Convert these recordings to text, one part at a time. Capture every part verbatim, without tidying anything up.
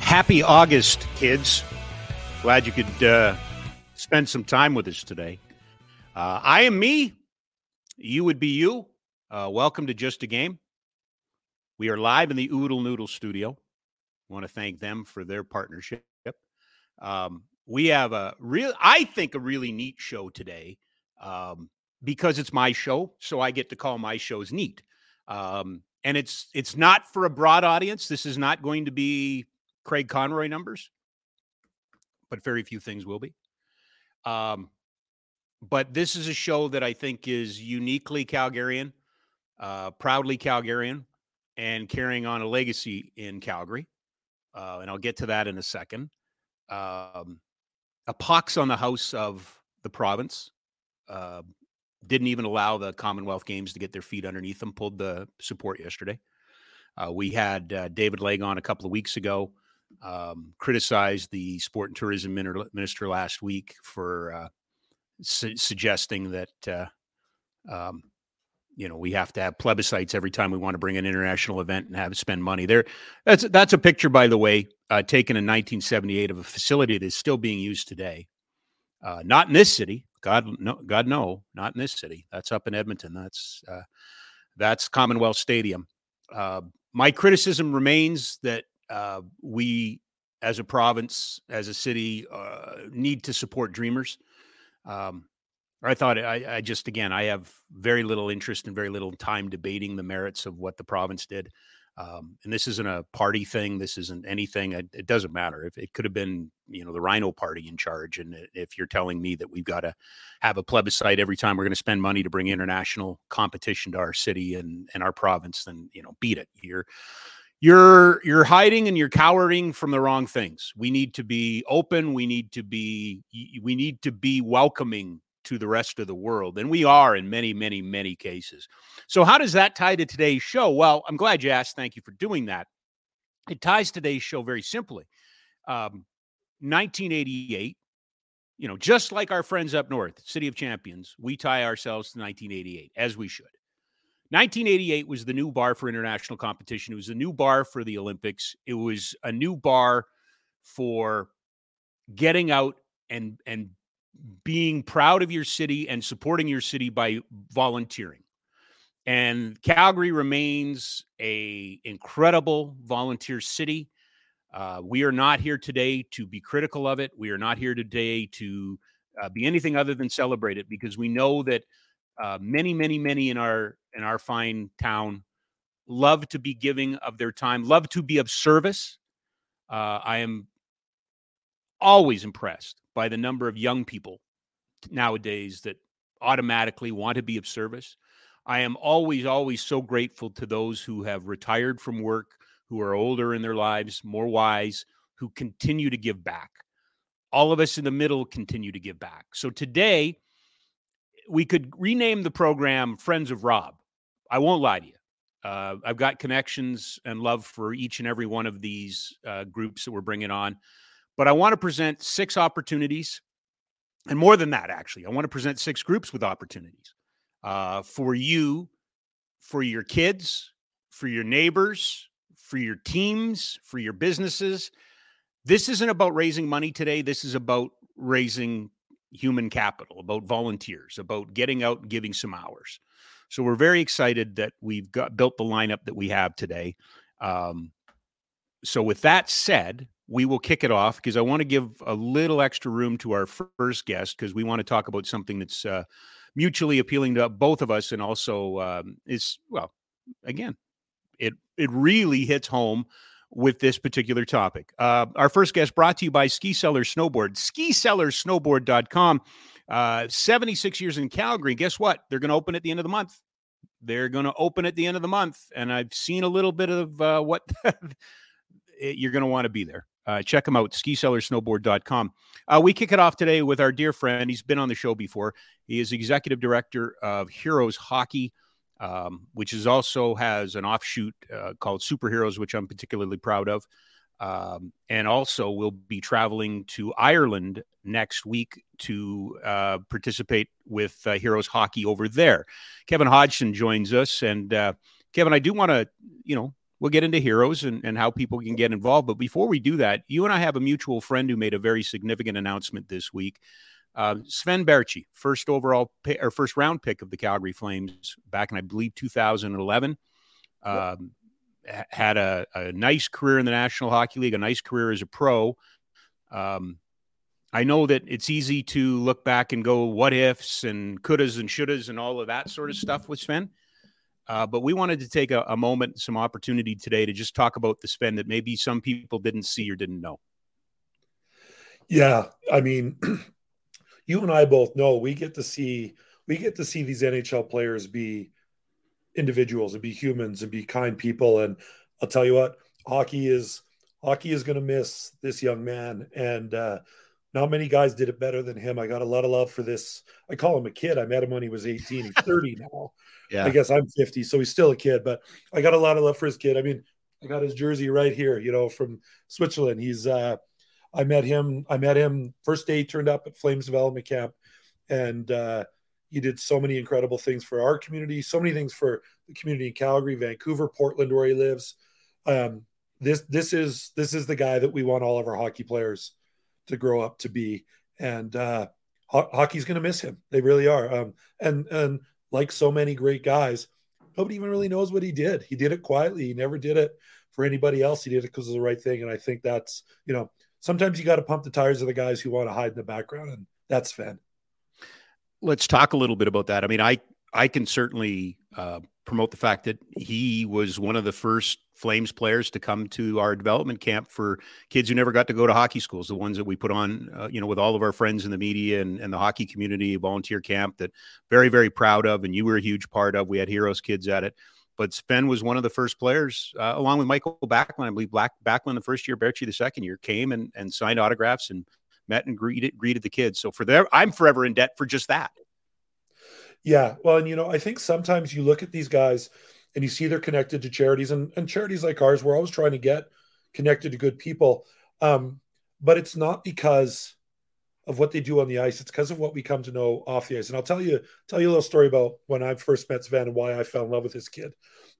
Happy August, kids. Glad you could uh, spend some time with us today. Uh, I am me. You would be you. Uh, welcome to Just a Game. We are live in the Oodle Noodle Studio. I want to thank them for their partnership. Um, we have a real, I think, a really neat show today um, because it's my show, so I get to call my shows neat. Um, and it's it's not for a broad audience. This is not going to be Craig Conroy numbers, but very few things will be. Um, but this is a show that I think is uniquely Calgarian, uh, proudly Calgarian, and carrying on a legacy in Calgary. Uh, and I'll get to that in a second. Um, a pox on the house of the province. Uh, didn't even allow the Commonwealth Games to get their feet underneath them, pulled the support yesterday. Uh, we had uh, David Legon a couple of weeks ago. Um, criticized the sport and tourism minister last week for uh, su- suggesting that, uh, um, you know, we have to have plebiscites every time we want to bring an international event and have spend money there. That's, that's a picture, by the way, uh, taken in nineteen seventy-eight of a facility that is still being used today. Uh, not in this city. God, no, God, no, not in this city. That's up in Edmonton. That's, uh, that's Commonwealth Stadium. Uh, my criticism remains that, Uh, we, as a province, as a city, uh, need to support dreamers. Um, I thought I, I just, again, I have very little interest and very little time debating the merits of what the province did. Um, and this isn't a party thing. This isn't anything. It, it doesn't matter. If it could have been, you know, the Rhino Party in charge. And if you're telling me that we've got to have a plebiscite every time we're going to spend money to bring international competition to our city and, and our province, then, you know, beat it. You're, You're you're hiding and you're cowering from the wrong things. We need to be open. We need to be we need to be welcoming to the rest of the world. And we are in many, many, many cases. So how does that tie to today's show? Well, I'm glad you asked. Thank you for doing that. It ties today's show very simply. Um, nineteen eighty-eight, you know, just like our friends up north, City of Champions, we tie ourselves to nineteen eighty-eight, as we should. nineteen eighty-eight was the new bar for international competition. It was a new bar for the Olympics. It was a new bar for getting out and and being proud of your city and supporting your city by volunteering. And Calgary remains a incredible volunteer city. Uh, we are not here today to be critical of it. We are not here today to uh, be anything other than celebrate it, because we know that Uh, many, many, many in our in our fine town love to be giving of their time, love to be of service. Uh, I am always impressed by the number of young people nowadays that automatically want to be of service. I am always, always so grateful to those who have retired from work, who are older in their lives, more wise, who continue to give back. All of us in the middle continue to give back. So today, we could rename the program Friends of Rob. I won't lie to you. Uh, I've got connections and love for each and every one of these uh, groups that we're bringing on. But I want to present six opportunities. And more than that, actually, I want to present six groups with opportunities uh, for you, for your kids, for your neighbors, for your teams, for your businesses. This isn't about raising money today. This is about raising human capital, about volunteers, about getting out and giving some hours. So we're very excited that we've got built the lineup that we have today. Um, so with that said, we will kick it off because I want to give a little extra room to our first guest because we want to talk about something that's uh, mutually appealing to both of us. And also um, is, well, again, it it really hits home with this particular topic. Uh, our first guest brought to you by Ski Cellar Snowboard, Ski Cellar Snowboard dot com. Uh, seventy-six years in Calgary. Guess what? They're going to open at the end of the month. They're going to open at the end of the month. And I've seen a little bit of uh, what you're going to want to be there. Uh, check them out, Ski Cellar Snowboard dot com. Uh, we kick it off today with our dear friend. He's been on the show before. He is executive director of HEROS Hockey, um, which is also has an offshoot uh, called Superheroes, which I'm particularly proud of. Um, and also we'll be traveling to Ireland next week to uh, participate with uh, HEROS Hockey over there. Kevin Hodgson joins us. And uh, Kevin, I do want to, you know, we'll get into HEROS and, and how people can get involved. But before we do that, you and I have a mutual friend who made a very significant announcement this week. Uh, Sven Baertschi, first overall pick, or first round pick of the Calgary Flames back in, I believe, two thousand eleven. Um, yeah. Had a, a nice career in the National Hockey League, a nice career as a pro. Um, I know that it's easy to look back and go what ifs and couldas and shouldas and all of that sort of stuff with Sven. Uh, but we wanted to take a, a moment, some opportunity today to just talk about the Sven that maybe some people didn't see or didn't know. Yeah. I mean, you and I both know we get to see, we get to see these N H L players be individuals and be humans and be kind people. And I'll tell you what, hockey is hockey is going to miss this young man. And uh, not many guys did it better than him. I got a lot of love for this. I call him a kid. I met him when he was eighteen. He's thirty now. Yeah. I guess I'm fifty. So he's still a kid, but I got a lot of love for his kid. I mean, I got his jersey right here, you know, from Switzerland. He's uh, I met him. I met him first day he turned up at Flames Development Camp. And uh, he did so many incredible things for our community, so many things for the community in Calgary, Vancouver, Portland, where he lives. Um, this this is this is the guy that we want all of our hockey players to grow up to be. And uh, ho- hockey's going to miss him. They really are. Um, and and like so many great guys, nobody even really knows what he did. He did it quietly. He never did it for anybody else. He did it because of the right thing. And I think that's, you know, sometimes you got to pump the tires of the guys who want to hide in the background. And that's Sven. Let's talk a little bit about that. I mean, I, I can certainly uh, promote the fact that he was one of the first Flames players to come to our development camp for kids who never got to go to hockey schools, the ones that we put on, uh, you know, with all of our friends in the media and, and the hockey community volunteer camp that very, very proud of. And you were a huge part of. We had HEROS kids at it. But Sven was one of the first players, uh, along with Mikael Backlund, I believe, Black, Backlund the first year, Baertschi the second year, came and, and signed autographs and met and greeted, greeted the kids. So for there, I'm forever in debt for just that. Yeah. Well, and you know, I think sometimes you look at these guys and you see they're connected to charities and, and charities like ours, we're always trying to get connected to good people. Um, but it's not because of what they do on the ice. It's because of what we come to know off the ice. And I'll tell you, tell you a little story about when I first met Sven and why I fell in love with this kid.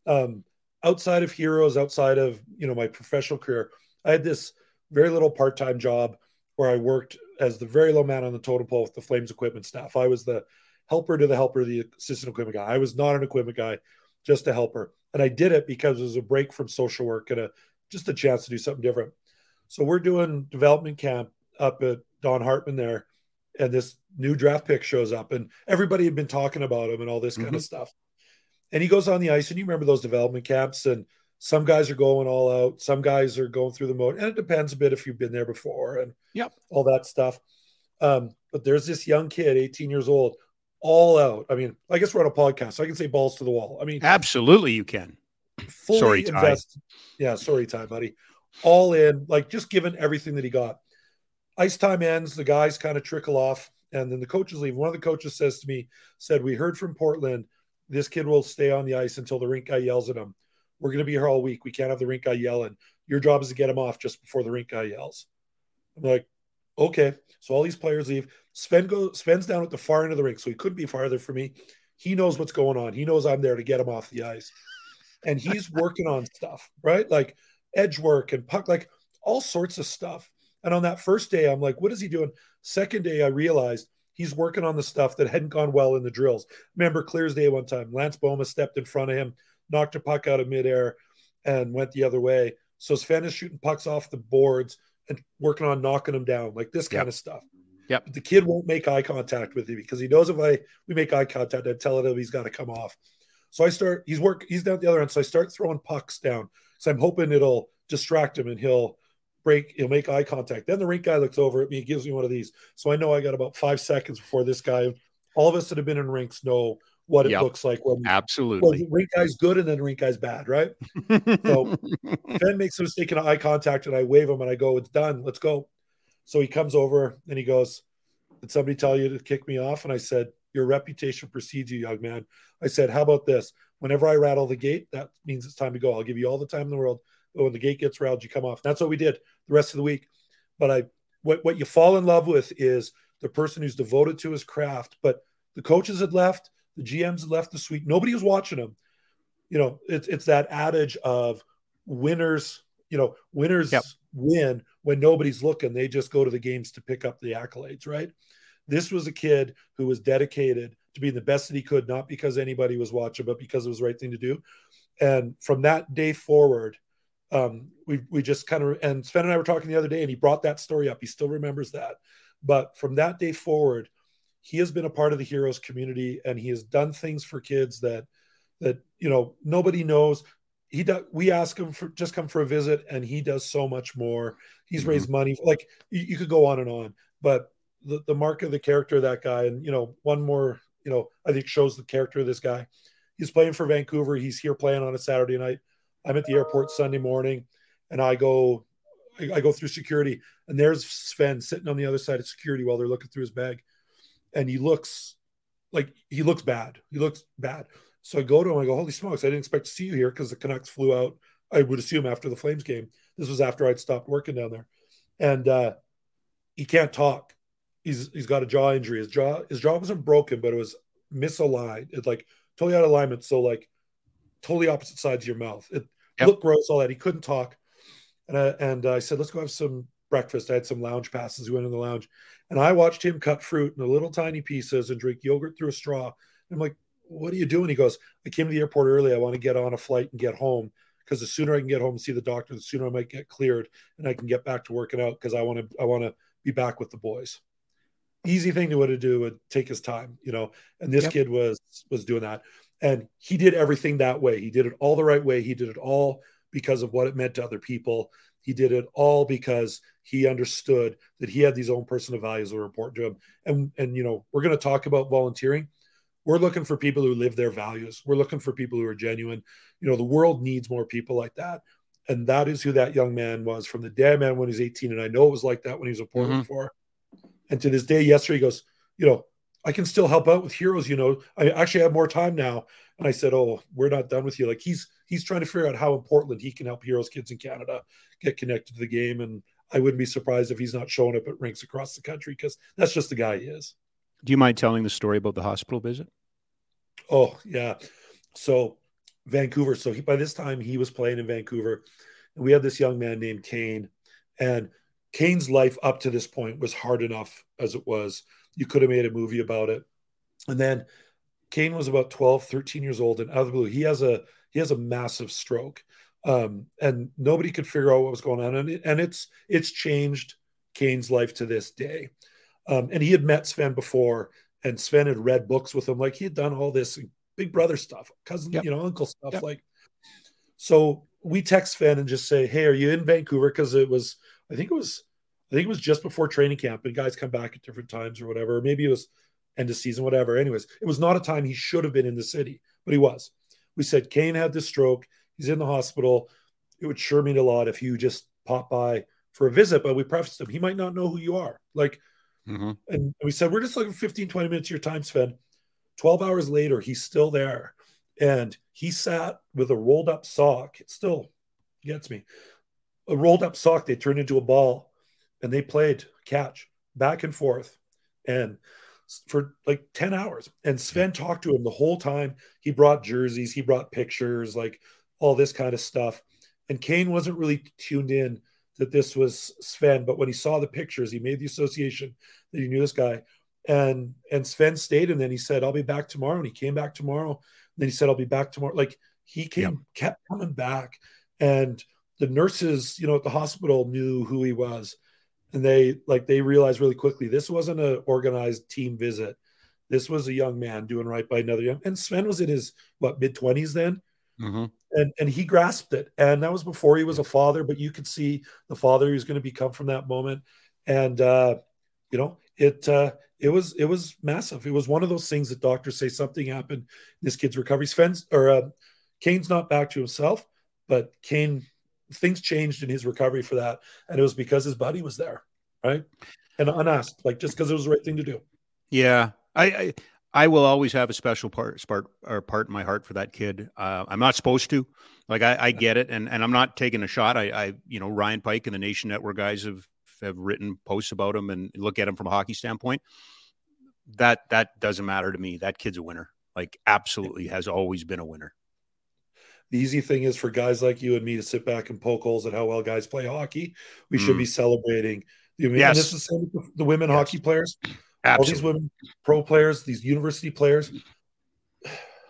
Um, outside of HEROS, outside of, you know, my professional career, I had this very little part-time job where I worked as the very low man on the totem pole with the Flames equipment staff. I was the helper to the helper, the assistant equipment guy. I was not an equipment guy, just a helper. And I did it because it was a break from social work and a, just a chance to do something different. So we're doing development camp up at Don Hartman there. And this new draft pick shows up and everybody had been talking about him and all this mm-hmm. kind of stuff. And he goes on the ice and you remember those development camps and some guys are going all out. Some guys are going through the mode. And it depends a bit if you've been there before and yep. all that stuff. Um, but there's this young kid, eighteen years old, all out. I mean, I guess we're on a podcast, so I can say balls to the wall. I mean, absolutely you can. Fully sorry, invested. Ty. Yeah, sorry, Ty, buddy. All in, like just given everything that he got. Ice time ends. The guys kind of trickle off. And then the coaches leave. One of the coaches says to me, said, we heard from Portland, this kid will stay on the ice until the rink guy yells at him. We're going to be here all week. We can't have the rink guy yelling. Your job is to get him off just before the rink guy yells. I'm like, okay. So all these players leave. Sven goes, Sven's down at the far end of the rink, so he couldn't be farther from me. He knows what's going on. He knows I'm there to get him off the ice. And he's working on stuff, right? Like edge work and puck, like all sorts of stuff. And on that first day, I'm like, what is he doing? Second day, I realized he's working on the stuff that hadn't gone well in the drills. Remember Clear's Day one time, Lance Boma stepped in front of him, knocked a puck out of midair and went the other way. So Sven is shooting pucks off the boards and working on knocking them down, like this kind yep. of stuff. Yep. But the kid won't make eye contact with you because he knows if I we make eye contact, I tell him he's got to come off. So I start, he's work, he's down the other end. So I start throwing pucks down. So I'm hoping it'll distract him and he'll break, he'll make eye contact. Then the rink guy looks over at me, he gives me one of these. So I know I got about five seconds before this guy. All of us that have been in rinks know what it yep. looks like. When Absolutely. Well, the rink guy's good and then the rink guy's bad, right? So Ben makes a mistake in eye contact and I wave him and I go, it's done, let's go. So he comes over and he goes, did somebody tell you to kick me off? And I said, your reputation precedes you, young man. I said, how about this? Whenever I rattle the gate, that means it's time to go. I'll give you all the time in the world. But when the gate gets rattled, you come off. That's what we did the rest of the week. But I, what, what you fall in love with is the person who's devoted to his craft. But the coaches had left, the G Ms had left this week. Nobody was watching them. You know, it's it's that adage of winners, you know, winners yep. win when nobody's looking. They just go to the games to pick up the accolades, right? This was a kid who was dedicated to being the best that he could, not because anybody was watching, but because it was the right thing to do. And from that day forward, um, we we just kind of, and Sven and I were talking the other day and he brought that story up. He still remembers that. But from that day forward, he has been a part of the Heroes community and he has done things for kids that, that, you know, nobody knows. He does, we ask him for just come for a visit and he does so much more. He's mm-hmm. raised money. Like you, you could go on and on, but The, the mark of the character of that guy. And, you know, one more, you know, I think shows the character of this guy. He's playing for Vancouver. He's here playing on a Saturday night. I'm at the airport Sunday morning and I go, I, I go through security and there's Sven sitting on the other side of security while they're looking through his bag. And he looks like he looks bad. He looks bad. So I go to him, I go, holy smokes, I didn't expect to see you here. Cause the Canucks flew out. I would assume after the Flames game, this was after I'd stopped working down there and uh, he can't talk. He's he's got a jaw injury. His jaw his jaw wasn't broken, but it was misaligned. It's like totally out of alignment. So like totally opposite sides of your mouth. It yep. looked gross, all that. He couldn't talk. And I, and I said, let's go have some breakfast. I had some lounge passes. We went in the lounge. And I watched him cut fruit in little tiny pieces and drink yogurt through a straw. And I'm like, what are you doing? He goes, I came to the airport early. I want to get on a flight and get home. Because the sooner I can get home and see the doctor, the sooner I might get cleared. And I can get back to working out because I want to I want to be back with the boys. Easy thing to do would take his time, you know, and this yep. kid was, was doing that. And he did everything that way. He did it all the right way. He did it all because of what it meant to other people. He did it all because he understood that he had these own personal values that were important to him. And, and, you know, we're going to talk about volunteering. We're looking for people who live their values. We're looking for people who are genuine. You know, the world needs more people like that. And that is who that young man was from the day I met him when he was eighteen. And I know it was like that when he was in Portland mm-hmm. before. And to this day, yesterday, he goes, you know, I can still help out with Heroes, you know. I actually have more time now. And I said, oh, we're not done with you. Like, he's he's trying to figure out how in Portland he can help Heroes kids in Canada get connected to the game. And I wouldn't be surprised if he's not showing up at rinks across the country because that's just the guy he is. Do you mind telling the story about the hospital visit? Oh, yeah. So Vancouver. So he, by this time, he was playing in Vancouver. And we had this young man named Kane. And Kane's life up to this point was hard enough as it was. You could have made a movie about it. And then Kane was about twelve, thirteen years old. And out of the blue, he has a, he has a massive stroke. Um, and nobody could figure out what was going on. And, it, and it's, it's changed Kane's life to this day. Um, and he had met Sven before and Sven had read books with him. Like he had done all this big brother stuff, cousin, yep. you know, uncle stuff. Yep. Like, so we text Sven and just say, hey, are you in Vancouver? Cause it was, I think it was, I think it was just before training camp and guys come back at different times or whatever. Or maybe it was end of season, whatever. Anyways, it was not a time he should have been in the city, but he was. We said, Kane had this stroke. He's in the hospital. It would sure mean a lot if you just pop by for a visit, but we prefaced him. He might not know who you are. Like, mm-hmm. and we said, we're just looking for fifteen, twenty minutes of your time, Sven. twelve hours later, he's still there. And he sat with a rolled up sock. It still gets me. A rolled up sock, they turned into a ball and they played catch back and forth and for like ten hours. And Sven talked to him the whole time. He brought jerseys, he brought pictures, like all this kind of stuff. And Kane wasn't really tuned in that this was Sven, but when he saw the pictures, he made the association that he knew this guy. And and Sven stayed, and then he said, I'll be back tomorrow. And he came back tomorrow. And then he said, I'll be back tomorrow. Like, he came, yep. kept coming back. And the nurses, you know, at the hospital knew who he was. And they, like, they realized really quickly, this wasn't an organized team visit. This was a young man doing right by another young. And Sven was in his, what, mid-twenties then? Mm-hmm. And and he grasped it. And that was before he was a father, but you could see the father he was going to become from that moment. And, uh, you know, it uh, it was it was massive. It was one of those things that doctors say something happened in this kid's recovery. Sven's, or uh, Kane's not back to himself, but Kane, things changed in his recovery for that. And it was because his buddy was there, right? And unasked, like, just because it was the right thing to do. Yeah. I, I I will always have a special part, part, or part in my heart for that kid. Uh, I'm not supposed to, like, I, I get it. And, and I'm not taking a shot. I, I, you know, Ryan Pike and the Nation Network guys have, have written posts about him and look at him from a hockey standpoint. That, that doesn't matter to me. That kid's a winner. Like, absolutely has always been a winner. The easy thing is for guys like you and me to sit back and poke holes at how well guys play hockey. We mm. should be celebrating. You know, yes. And this is the same with the women yes. hockey players. Absolutely. All these women pro players, these university players,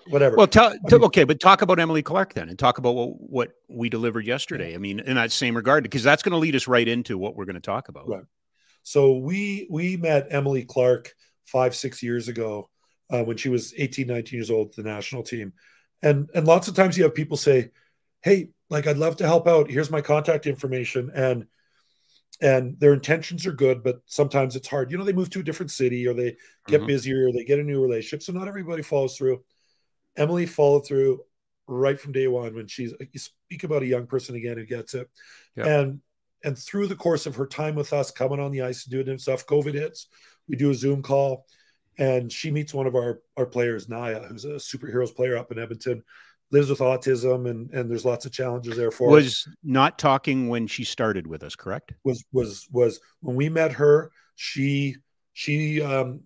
whatever. Well, tell, t- okay, but talk about Emily Clark then, and talk about what, what we delivered yesterday. I mean, in that same regard, because that's going to lead us right into what we're going to talk about. Right. So we we met Emily Clark five, six years ago uh, when she was eighteen, nineteen years old, the national team. And and lots of times you have people say, hey, like, I'd love to help out. Here's my contact information. And And their intentions are good, but sometimes it's hard. You know, they move to a different city, or they get mm-hmm. busier, or they get a new relationship. So not everybody follows through. Emily followed through right from day one. When she's, you speak about a young person again who gets it. Yep. And and through the course of her time with us, coming on the ice and doing stuff, COVID hits. We do a Zoom call, and she meets one of our, our players, Naya, who's a Superheroes player up in Edmonton. Lives with autism, and, and there's lots of challenges there for her. Was not talking when she started with us, correct? Was was was when we met her, she she um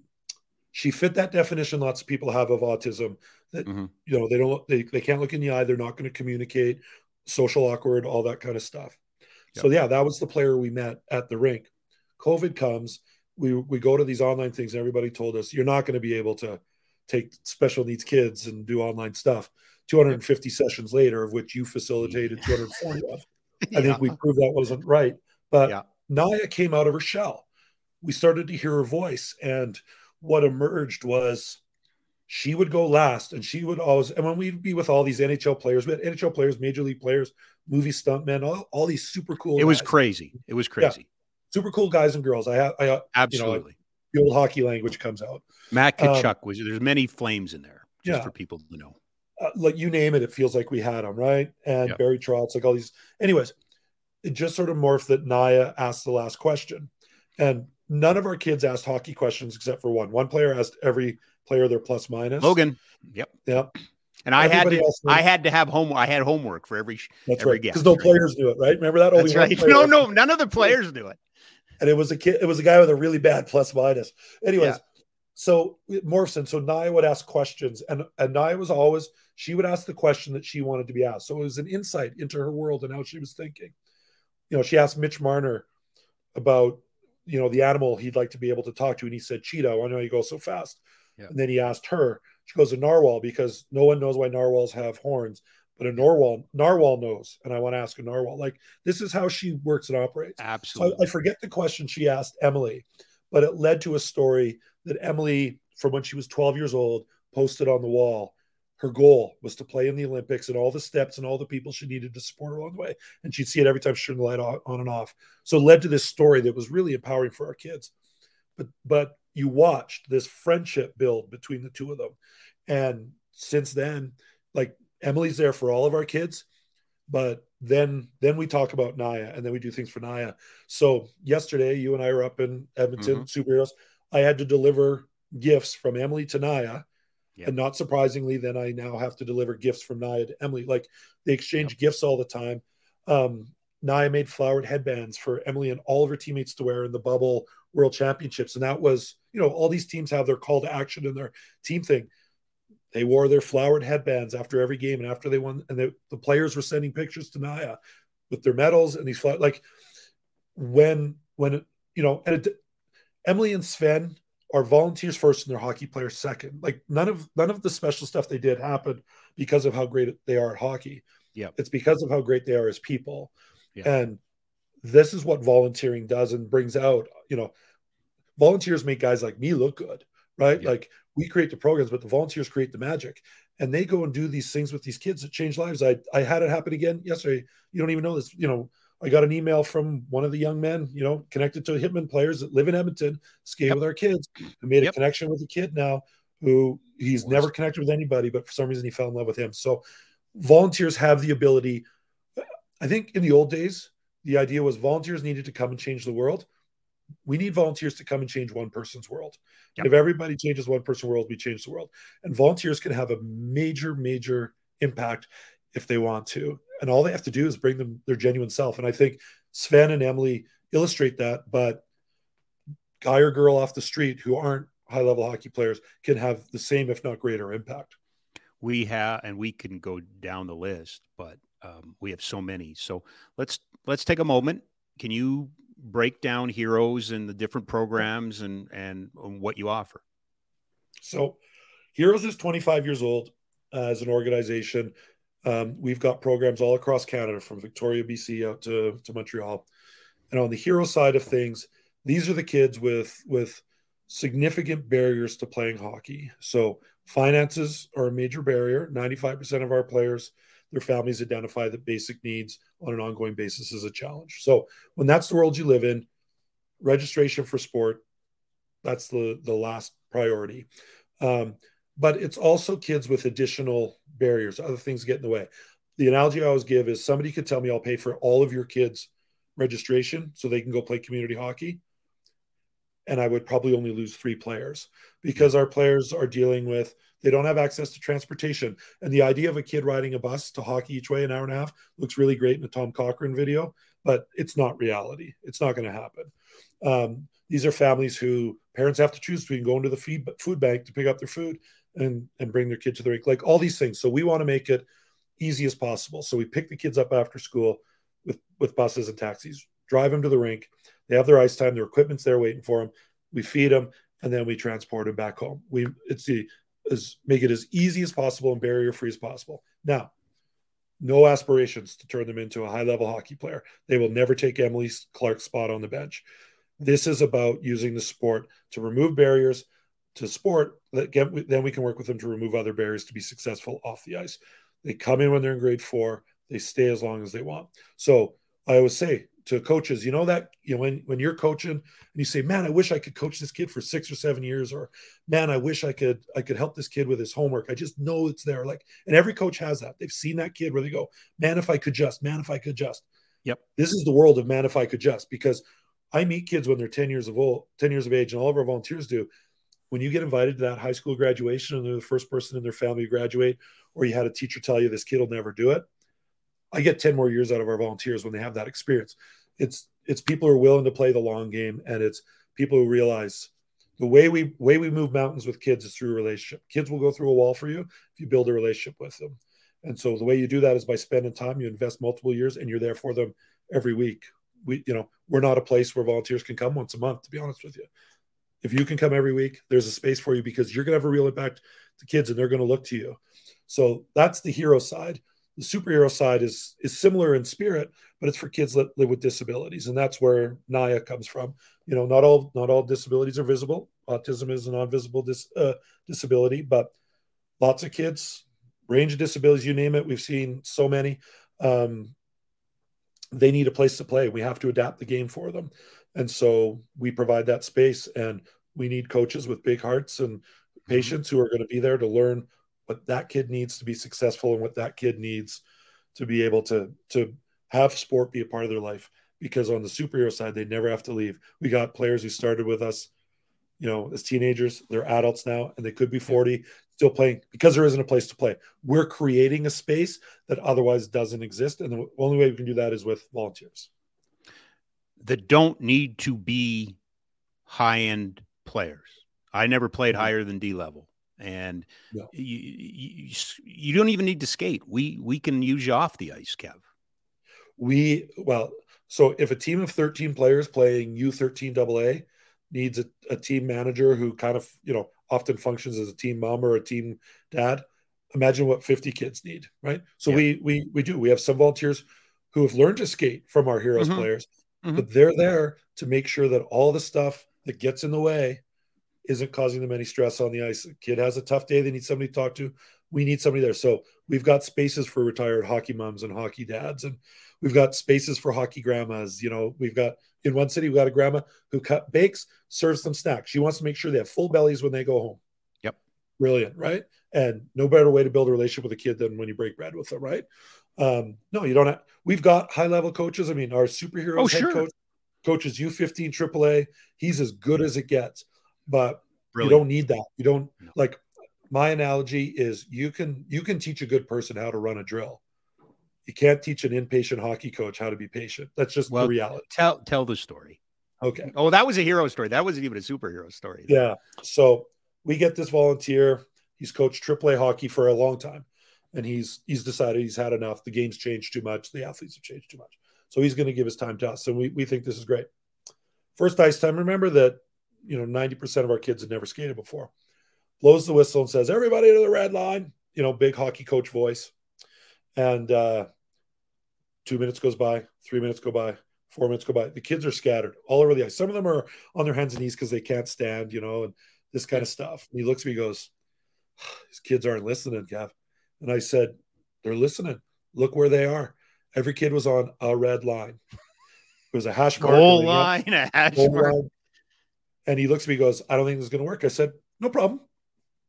she fit that definition lots of people have of autism, that mm-hmm. you know, they don't they, they can't look in the eye, they're not going to communicate, social awkward, all that kind of stuff. Yep. So yeah, that was the player we met at the rink. COVID comes, we we go to these online things, and everybody told us, you're not going to be able to take special needs kids and do online stuff. two hundred fifty sessions later, of which you facilitated two hundred forty of. I think yeah. we proved that wasn't right. But yeah. Naya came out of her shell. We started to hear her voice. And what emerged was she would go last, and she would always, and when we'd be with all these N H L players, we had N H L players, major league players, movie stuntmen, all, all these super cool It guys. was crazy. It was crazy. Yeah. Super cool guys and girls. I have, I absolutely. You know, like, the old hockey language comes out. Matt Kachuk um, was, there's many Flames in there, just yeah. for people to know. Uh, like, you name it, it feels like we had them, right? And yep. Barry Trotz, like all these. Anyways, it just sort of morphed that Naya asked the last question. And none of our kids asked hockey questions except for one. One player asked every player their plus minus. Logan. Yep. Yep. And I Everybody had to I had to have homework. I had homework for every That's every right. guest. Because no players knew it, right? Remember that? Only right. No, no, none of the players knew it. And it was a kid, it was a guy with a really bad plus minus. Anyways. Yeah. So it morphs, and so Naya would ask questions, and, and Naya was always, she would ask the question that she wanted to be asked. So it was an insight into her world and how she was thinking. You know, she asked Mitch Marner about, you know, the animal he'd like to be able to talk to, and he said, cheetah, why don't you go so fast? Yeah. And then he asked her, she goes, a narwhal, because no one knows why narwhals have horns, but a narwhal, narwhal knows, and I want to ask a narwhal. Like, this is how she works and operates. Absolutely. So I, I forget the question she asked Emily, but it led to a story that Emily, from when she was twelve years old, posted on the wall. Her goal was to play in the Olympics, and all the steps and all the people she needed to support her along the way. And she'd see it every time she turned the light on, on and off. So it led to this story that was really empowering for our kids. But but you watched this friendship build between the two of them. And since then, like, Emily's there for all of our kids. But then then we talk about Naya, and then we do things for Naya. So yesterday, you and I were up in Edmonton, mm-hmm. Superheroes. I had to deliver gifts from Emily to Naya. Yep. And not surprisingly, then I now have to deliver gifts from Naya to Emily. Like, they exchange yep. gifts all the time. Um, Naya made flowered headbands for Emily and all of her teammates to wear in the bubble world championships. And that was, you know, all these teams have their call to action and their team thing. They wore their flowered headbands after every game. And after they won, and they, the players were sending pictures to Naya with their medals and these flag, like when, when, you know, and it, Emily and Sven are volunteers first and their hockey players second. Like none of none of the special stuff they did happened because of how great they are at hockey. Yeah, it's because of how great they are as people. Yeah. And this is what volunteering does and brings out. You know, volunteers make guys like me look good, right? Yeah. Like we create the programs, but the volunteers create the magic. And they go and do these things with these kids that change lives. I I had it happen again yesterday. You don't even know this. You know, I got an email from one of the young men, you know, connected to Hitman players that live in Edmonton, skate yep. with our kids, and made yep. a connection with a kid now who he's never connected with anybody, but for some reason he fell in love with him. So volunteers have the ability. I think in the old days, the idea was volunteers needed to come and change the world. We need volunteers to come and change one person's world. Yep. If everybody changes one person's world, we change the world. And volunteers can have a major, major impact if they want to. And all they have to do is bring them their genuine self. And I think Sven and Emily illustrate that, but guy or girl off the street who aren't high-level hockey players can have the same, if not greater, impact. We have, and we can go down the list, but um, we have so many. So let's let's take a moment. Can you break down HEROS and the different programs and, and what you offer? So HEROS is twenty-five years old uh, as an organization. Um, we've got programs all across Canada from Victoria, B C out to, to Montreal. And on the hero side of things, these are the kids with, with significant barriers to playing hockey. So finances are a major barrier. ninety-five percent of our players, their families identify that basic needs on an ongoing basis is a challenge. So when that's the world you live in, registration for sport, that's the, the last priority. Um, but it's also kids with additional barriers, other things get in the way. The analogy I always give is somebody could tell me I'll pay for all of your kids' registration so they can go play community hockey. And I would probably only lose three players because our players are dealing with, they don't have access to transportation. And the idea of a kid riding a bus to hockey each way an hour and a half looks really great in a Tom Cochran video, but it's not reality. It's not going to happen. Um, these are families who parents have to choose between going to the feed, food bank to pick up their food and, and bring their kid to the rink, like all these things. So we want to make it easy as possible. So we pick the kids up after school with, with buses and taxis, drive them to the rink. They have their ice time, their equipment's there waiting for them. We feed them and then we transport them back home. We it's the is make it as easy as possible and barrier free as possible. Now, no aspirations to turn them into a high level hockey player. They will never take Emily Clark's spot on the bench. This is about using the sport to remove barriers to sport. Get, then we can work with them to remove other barriers to be successful off the ice. They come in when they're in grade four. They stay as long as they want. So I always say to coaches, you know that you know when, when you're coaching and you say, man, I wish I could coach this kid for six or seven years, or man, I wish I could I could help this kid with his homework. I just know it's there. Like, and every coach has that. They've seen that kid where they go, man, if I could just, man, if I could just. Yep. This is the world of man, if I could just, because I meet kids when they're ten years of old, ten years of age, and all of our volunteers do. When you get invited to that high school graduation and they're the first person in their family to graduate, or you had a teacher tell you this kid will never do it, I get ten more years out of our volunteers when they have that experience. It's it's people who are willing to play the long game, and it's people who realize the way we way we move mountains with kids is through a relationship. Kids will go through a wall for you if you build a relationship with them. And so the way you do that is by spending time. You invest multiple years, and you're there for them every week. We, you know, we're not a place where volunteers can come once a month, to be honest with you. If you can come every week, there's a space for you because you're going to have a real impact to kids, and they're going to look to you. So that's the hero side. The superhero side is is similar in spirit, but it's for kids that live with disabilities, and that's where Naya comes from. You know, not all not all disabilities are visible. Autism is a non-visible dis, uh, disability, but lots of kids, range of disabilities, you name it. We've seen so many. Um, they need a place to play. We have to adapt the game for them, and so we provide that space. And we need coaches with big hearts and patients who are going to be there to learn what that kid needs to be successful and what that kid needs to be able to, to have sport be a part of their life, because on the superhero side, they never have to leave. We got players who started with us, you know, as teenagers, they're adults now, and they could be forty still playing because there isn't a place to play. We're creating a space that otherwise doesn't exist. And the only way we can do that is with volunteers that don't need to be high-end players. I never played higher than D level. And no. you, you you don't even need to skate. We we can use you off the ice, Kev. We well, so if a team of thirteen players playing U thirteen double A, needs a, a team manager who kind of, you know, often functions as a team mom or a team dad. Imagine what fifty kids need, right? So yeah. we we we do. We have some volunteers who have learned to skate from our Heroes mm-hmm. players, mm-hmm. but they're there to make sure that all the stuff that gets in the way isn't causing them any stress on the ice. A kid has a tough day, they need somebody to talk to. We need somebody there. So we've got spaces for retired hockey moms and hockey dads, and we've got spaces for hockey grandmas. You know, we've got in one city, we've got a grandma who cut, bakes, serves them snacks. She wants to make sure they have full bellies when they go home. Yep. Brilliant, right? And no better way to build a relationship with a kid than when you break bread with them, right? Um, no, you don't have, we've got high-level coaches. I mean, our Superheroes oh, head sure. coach coaches U fifteen triple A. He's as good as it gets, but Brilliant. You don't need that. You don't no. like my analogy is you can, you can teach a good person how to run a drill. You can't teach an inpatient hockey coach how to be patient. That's just well, the reality. Tell, tell the story. Okay. Oh, that was a hero story. That wasn't even a superhero story. Yeah. So we get this volunteer. He's coached triple A hockey for a long time. And he's, he's decided he's had enough. The game's changed too much. The athletes have changed too much. So he's going to give his time to us. And we, we think this is great. First ice time. Remember that, you know, ninety percent of our kids had never skated before. Blows the whistle and says, everybody to the red line, you know, big hockey coach voice. And uh, two minutes goes by, three minutes go by, four minutes go by. The kids are scattered all over the ice. Some of them are on their hands and knees because they can't stand, you know, and this kind of stuff. And he looks at me and goes, these kids aren't listening, Gav. And I said, they're listening. Look where they are. Every kid was on a red line. It was a hash mark. Goal line, a hash mark. And he looks at me and goes, I don't think this is going to work. I said, no problem.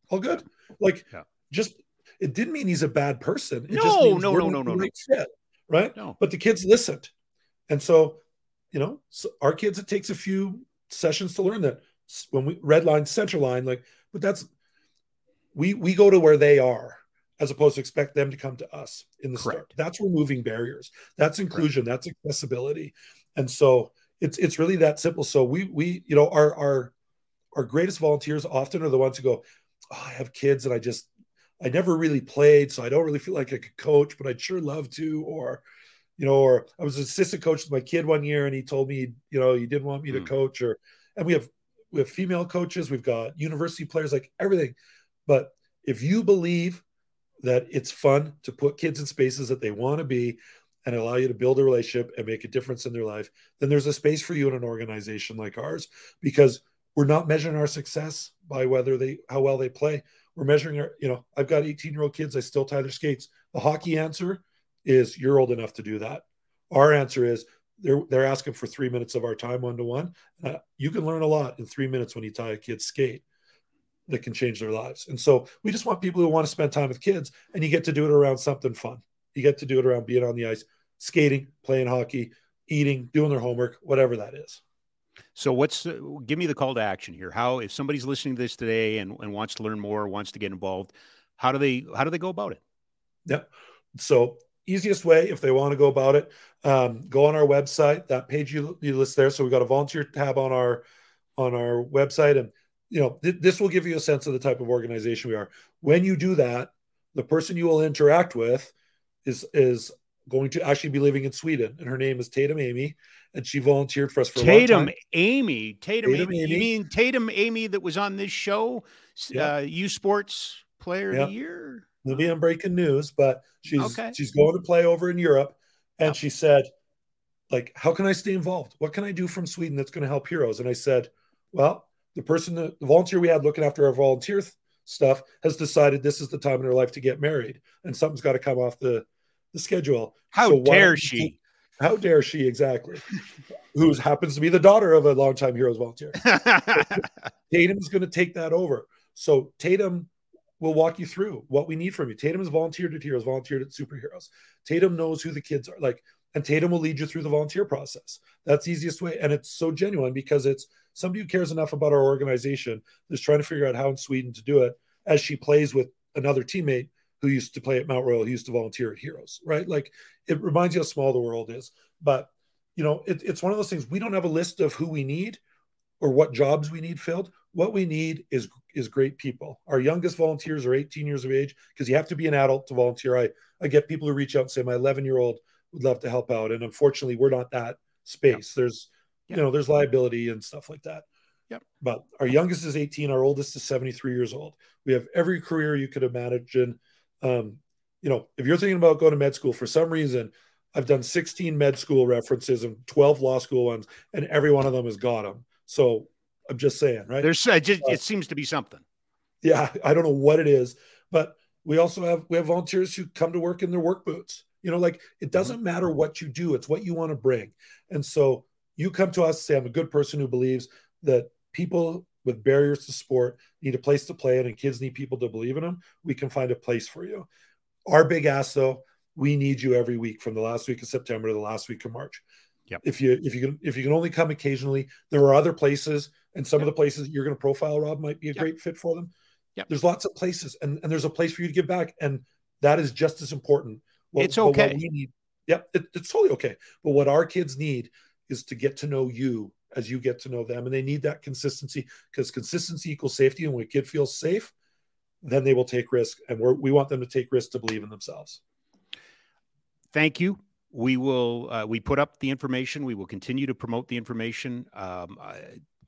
All good. Like, yeah. just it didn't mean he's a bad person. It no, just means no, no, no, no, no, shit, right? No. But the kids listened, and so you know, so our kids. It takes a few sessions to learn that when we red line, central line, like, but that's we we go to where they are as opposed to expect them to come to us in the Correct. Start. That's removing barriers. That's inclusion. Correct. That's accessibility, and so it's it's really that simple. So we we you know our our our greatest volunteers often are the ones who go. Oh, I have kids and I just, I never really played. So I don't really feel like I could coach, but I'd sure love to, or, you know, or I was an assistant coach with my kid one year and he told me, you know, he didn't want me mm. to coach or, and we have, we have female coaches. We've got university players, like everything. But if you believe that it's fun to put kids in spaces that they want to be and allow you to build a relationship and make a difference in their life, then there's a space for you in an organization like ours, because we're not measuring our success by whether they, how well they play. We're measuring our, you know, I've got eighteen year old kids. I still tie their skates. The hockey answer is you're old enough to do that. Our answer is they're, they're asking for three minutes of our time. One-to-one. Uh, you can learn a lot in three minutes when you tie a kid's skate that can change their lives. And so we just want people who want to spend time with kids, and you get to do it around something fun. You get to do it around being on the ice, skating, playing hockey, eating, doing their homework, whatever that is. So what's, uh, give me the call to action here. How, if somebody's listening to this today and, and wants to learn more, wants to get involved, how do they, how do they go about it? Yeah. So easiest way, if they want to go about it, um, go on our website, that page you, you list there. So we've got a volunteer tab on our, on our website. And, you know, th- this will give you a sense of the type of organization we are. When you do that, the person you will interact with is, is going to actually be living in Sweden. And her name is Tatum Amy. And she volunteered for us for Tatum, a long time. Amy, Tatum, Tatum Amy. Amy. You mean Tatum Amy that was on this show, yeah. uh, U Sports Player yeah. of the Year? We'll be on breaking news, but she's okay. she's going to play over in Europe. And yeah. she said, like, how can I stay involved? What can I do from Sweden that's going to help Heroes? And I said, well, the person, that, the volunteer we had looking after our volunteer th- stuff has decided this is the time in her life to get married. And something's got to come off the, the schedule. How so dare she? Take- How dare she, exactly, who happens to be the daughter of a longtime Heroes volunteer. Tatum's going to take that over. So Tatum will walk you through what we need from you. Tatum has volunteered at Heroes, volunteered at Superheroes. Tatum knows who the kids are. like, And Tatum will lead you through the volunteer process. That's the easiest way. And it's so genuine because it's somebody who cares enough about our organization that's trying to figure out how in Sweden to do it as she plays with another teammate who used to play at Mount Royal, who used to volunteer at Heroes, right? Like, it reminds you how small the world is. But, you know, it, it's one of those things. We don't have a list of who we need or what jobs we need filled. What we need is is great people. Our youngest volunteers are eighteen years of age because you have to be an adult to volunteer. I, I get people who reach out and say, my eleven-year-old would love to help out. And unfortunately, we're not that space. Yeah. There's, yeah. you know, there's liability and stuff like that. Yep. But our youngest is eighteen. Our oldest is seventy-three years old. We have every career you could imagine. Um, you know, if you're thinking about going to med school, for some reason, I've done sixteen med school references and twelve law school ones, and every one of them has got them. So I'm just saying, right? There's uh, just, it seems to be something. Yeah. I don't know what it is, but we also have, we have volunteers who come to work in their work boots. You know, like it doesn't matter what you do. It's what you want to bring. And so you come to us and say, I'm a good person who believes that people with barriers to sport need a place to play in, and kids need people to believe in them. We can find a place for you. Our big ask though, we need you every week from the last week of September to the last week of March. Yep. If you, if you can, if you can only come occasionally, there are other places, and some yep. of the places that you're going to profile, Rob, might be a yep. great fit for them. Yep. There's lots of places, and, and there's a place for you to give back. And that is just as important. What, it's okay. What we need, yep. It, it's totally okay. But what our kids need is to get to know you as you get to know them. And they need that consistency, because consistency equals safety. And when a kid feels safe, then they will take risk. And we're, we want them to take risks to believe in themselves. Thank you. We will, uh, we put up the information. We will continue to promote the information. Um, I,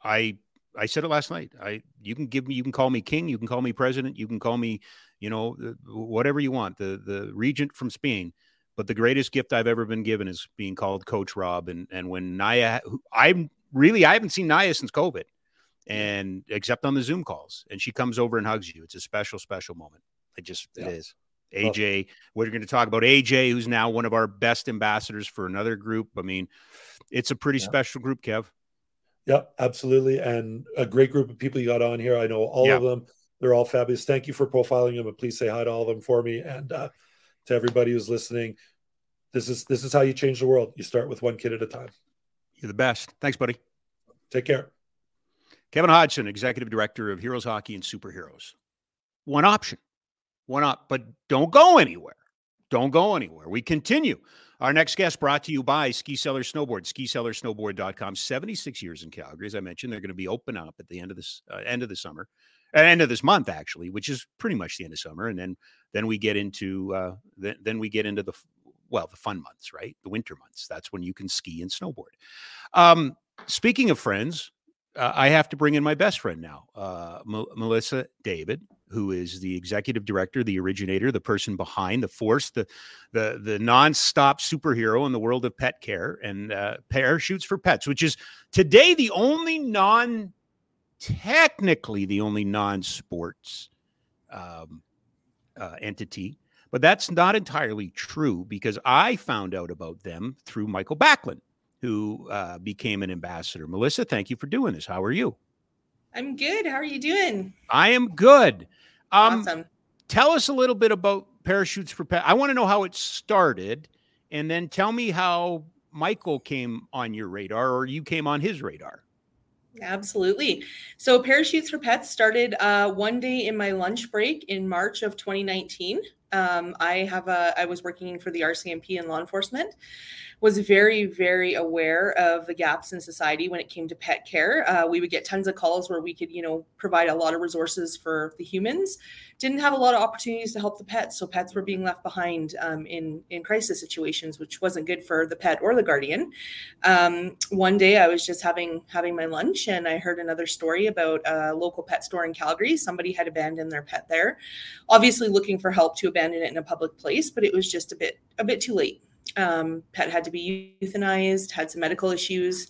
I, I said it last night. I, you can give me, you can call me king, you can call me president, you can call me, you know, whatever you want, the, the regent from Spain. But the greatest gift I've ever been given is being called Coach Rob. And, and when Naya, I'm really, I haven't seen Naya since COVID, and except on the Zoom calls, and she comes over and hugs you. It's a special, special moment. It just, yeah. it is. A J, we're going to talk about A J, who's now one of our best ambassadors for another group. I mean, it's a pretty yeah. special group, Kev. Yeah, absolutely. And a great group of people you got on here. I know all yeah. of them. They're all fabulous. Thank you for profiling them, and please say hi to all of them for me. And uh, to everybody who's listening, this is, this is how you change the world. You start with one kid at a time. You're the best. Thanks, buddy. Take care. Kevin Hodgson, Executive Director of HEROS Hockey and Superheroes. One option. Why not? But don't go anywhere. Don't go anywhere. We continue. Our next guest brought to you by Ski Cellar Snowboard, ski cellar snowboard dot com. seventy-six years in Calgary. As I mentioned, they're going to be open up at the end of this uh, end of the summer, uh, end of this month, actually, which is pretty much the end of summer. And then then we get into uh, th- then we get into the well the fun months, right? The winter months. That's when you can ski and snowboard. Um, speaking of friends, uh, I have to bring in my best friend now, uh, M- Melissa David, who is the executive director, the originator, the person behind the force, the the the nonstop superhero in the world of pet care, and uh, Parachutes for Pets, which is today the only non, technically the only non-sports um, uh, entity. But that's not entirely true, because I found out about them through Mikael Backlund, who uh, became an ambassador. Melissa, thank you for doing this. How are you? I'm good. How are you doing? I am good. Um, awesome. Tell us a little bit about Parachutes for Pets. I want to know how it started, and then tell me how Mikael came on your radar, or you came on his radar. Absolutely. So Parachutes for Pets started uh, one day in my lunch break in March of twenty nineteen. Um, I have a, I was working for the R C M P in law enforcement, was very, very aware of the gaps in society when it came to pet care. Uh, we would get tons of calls where we could, you know, provide a lot of resources for the humans. Didn't have a lot of opportunities to help the pets. So pets were being left behind um, in, in crisis situations, which wasn't good for the pet or the guardian. Um, one day I was just having, having my lunch, and I heard another story about a local pet store in Calgary. Somebody had abandoned their pet there, obviously looking for help to abandon it in a public place, but it was just a bit, a bit too late. Um, pet had to be euthanized, had some medical issues.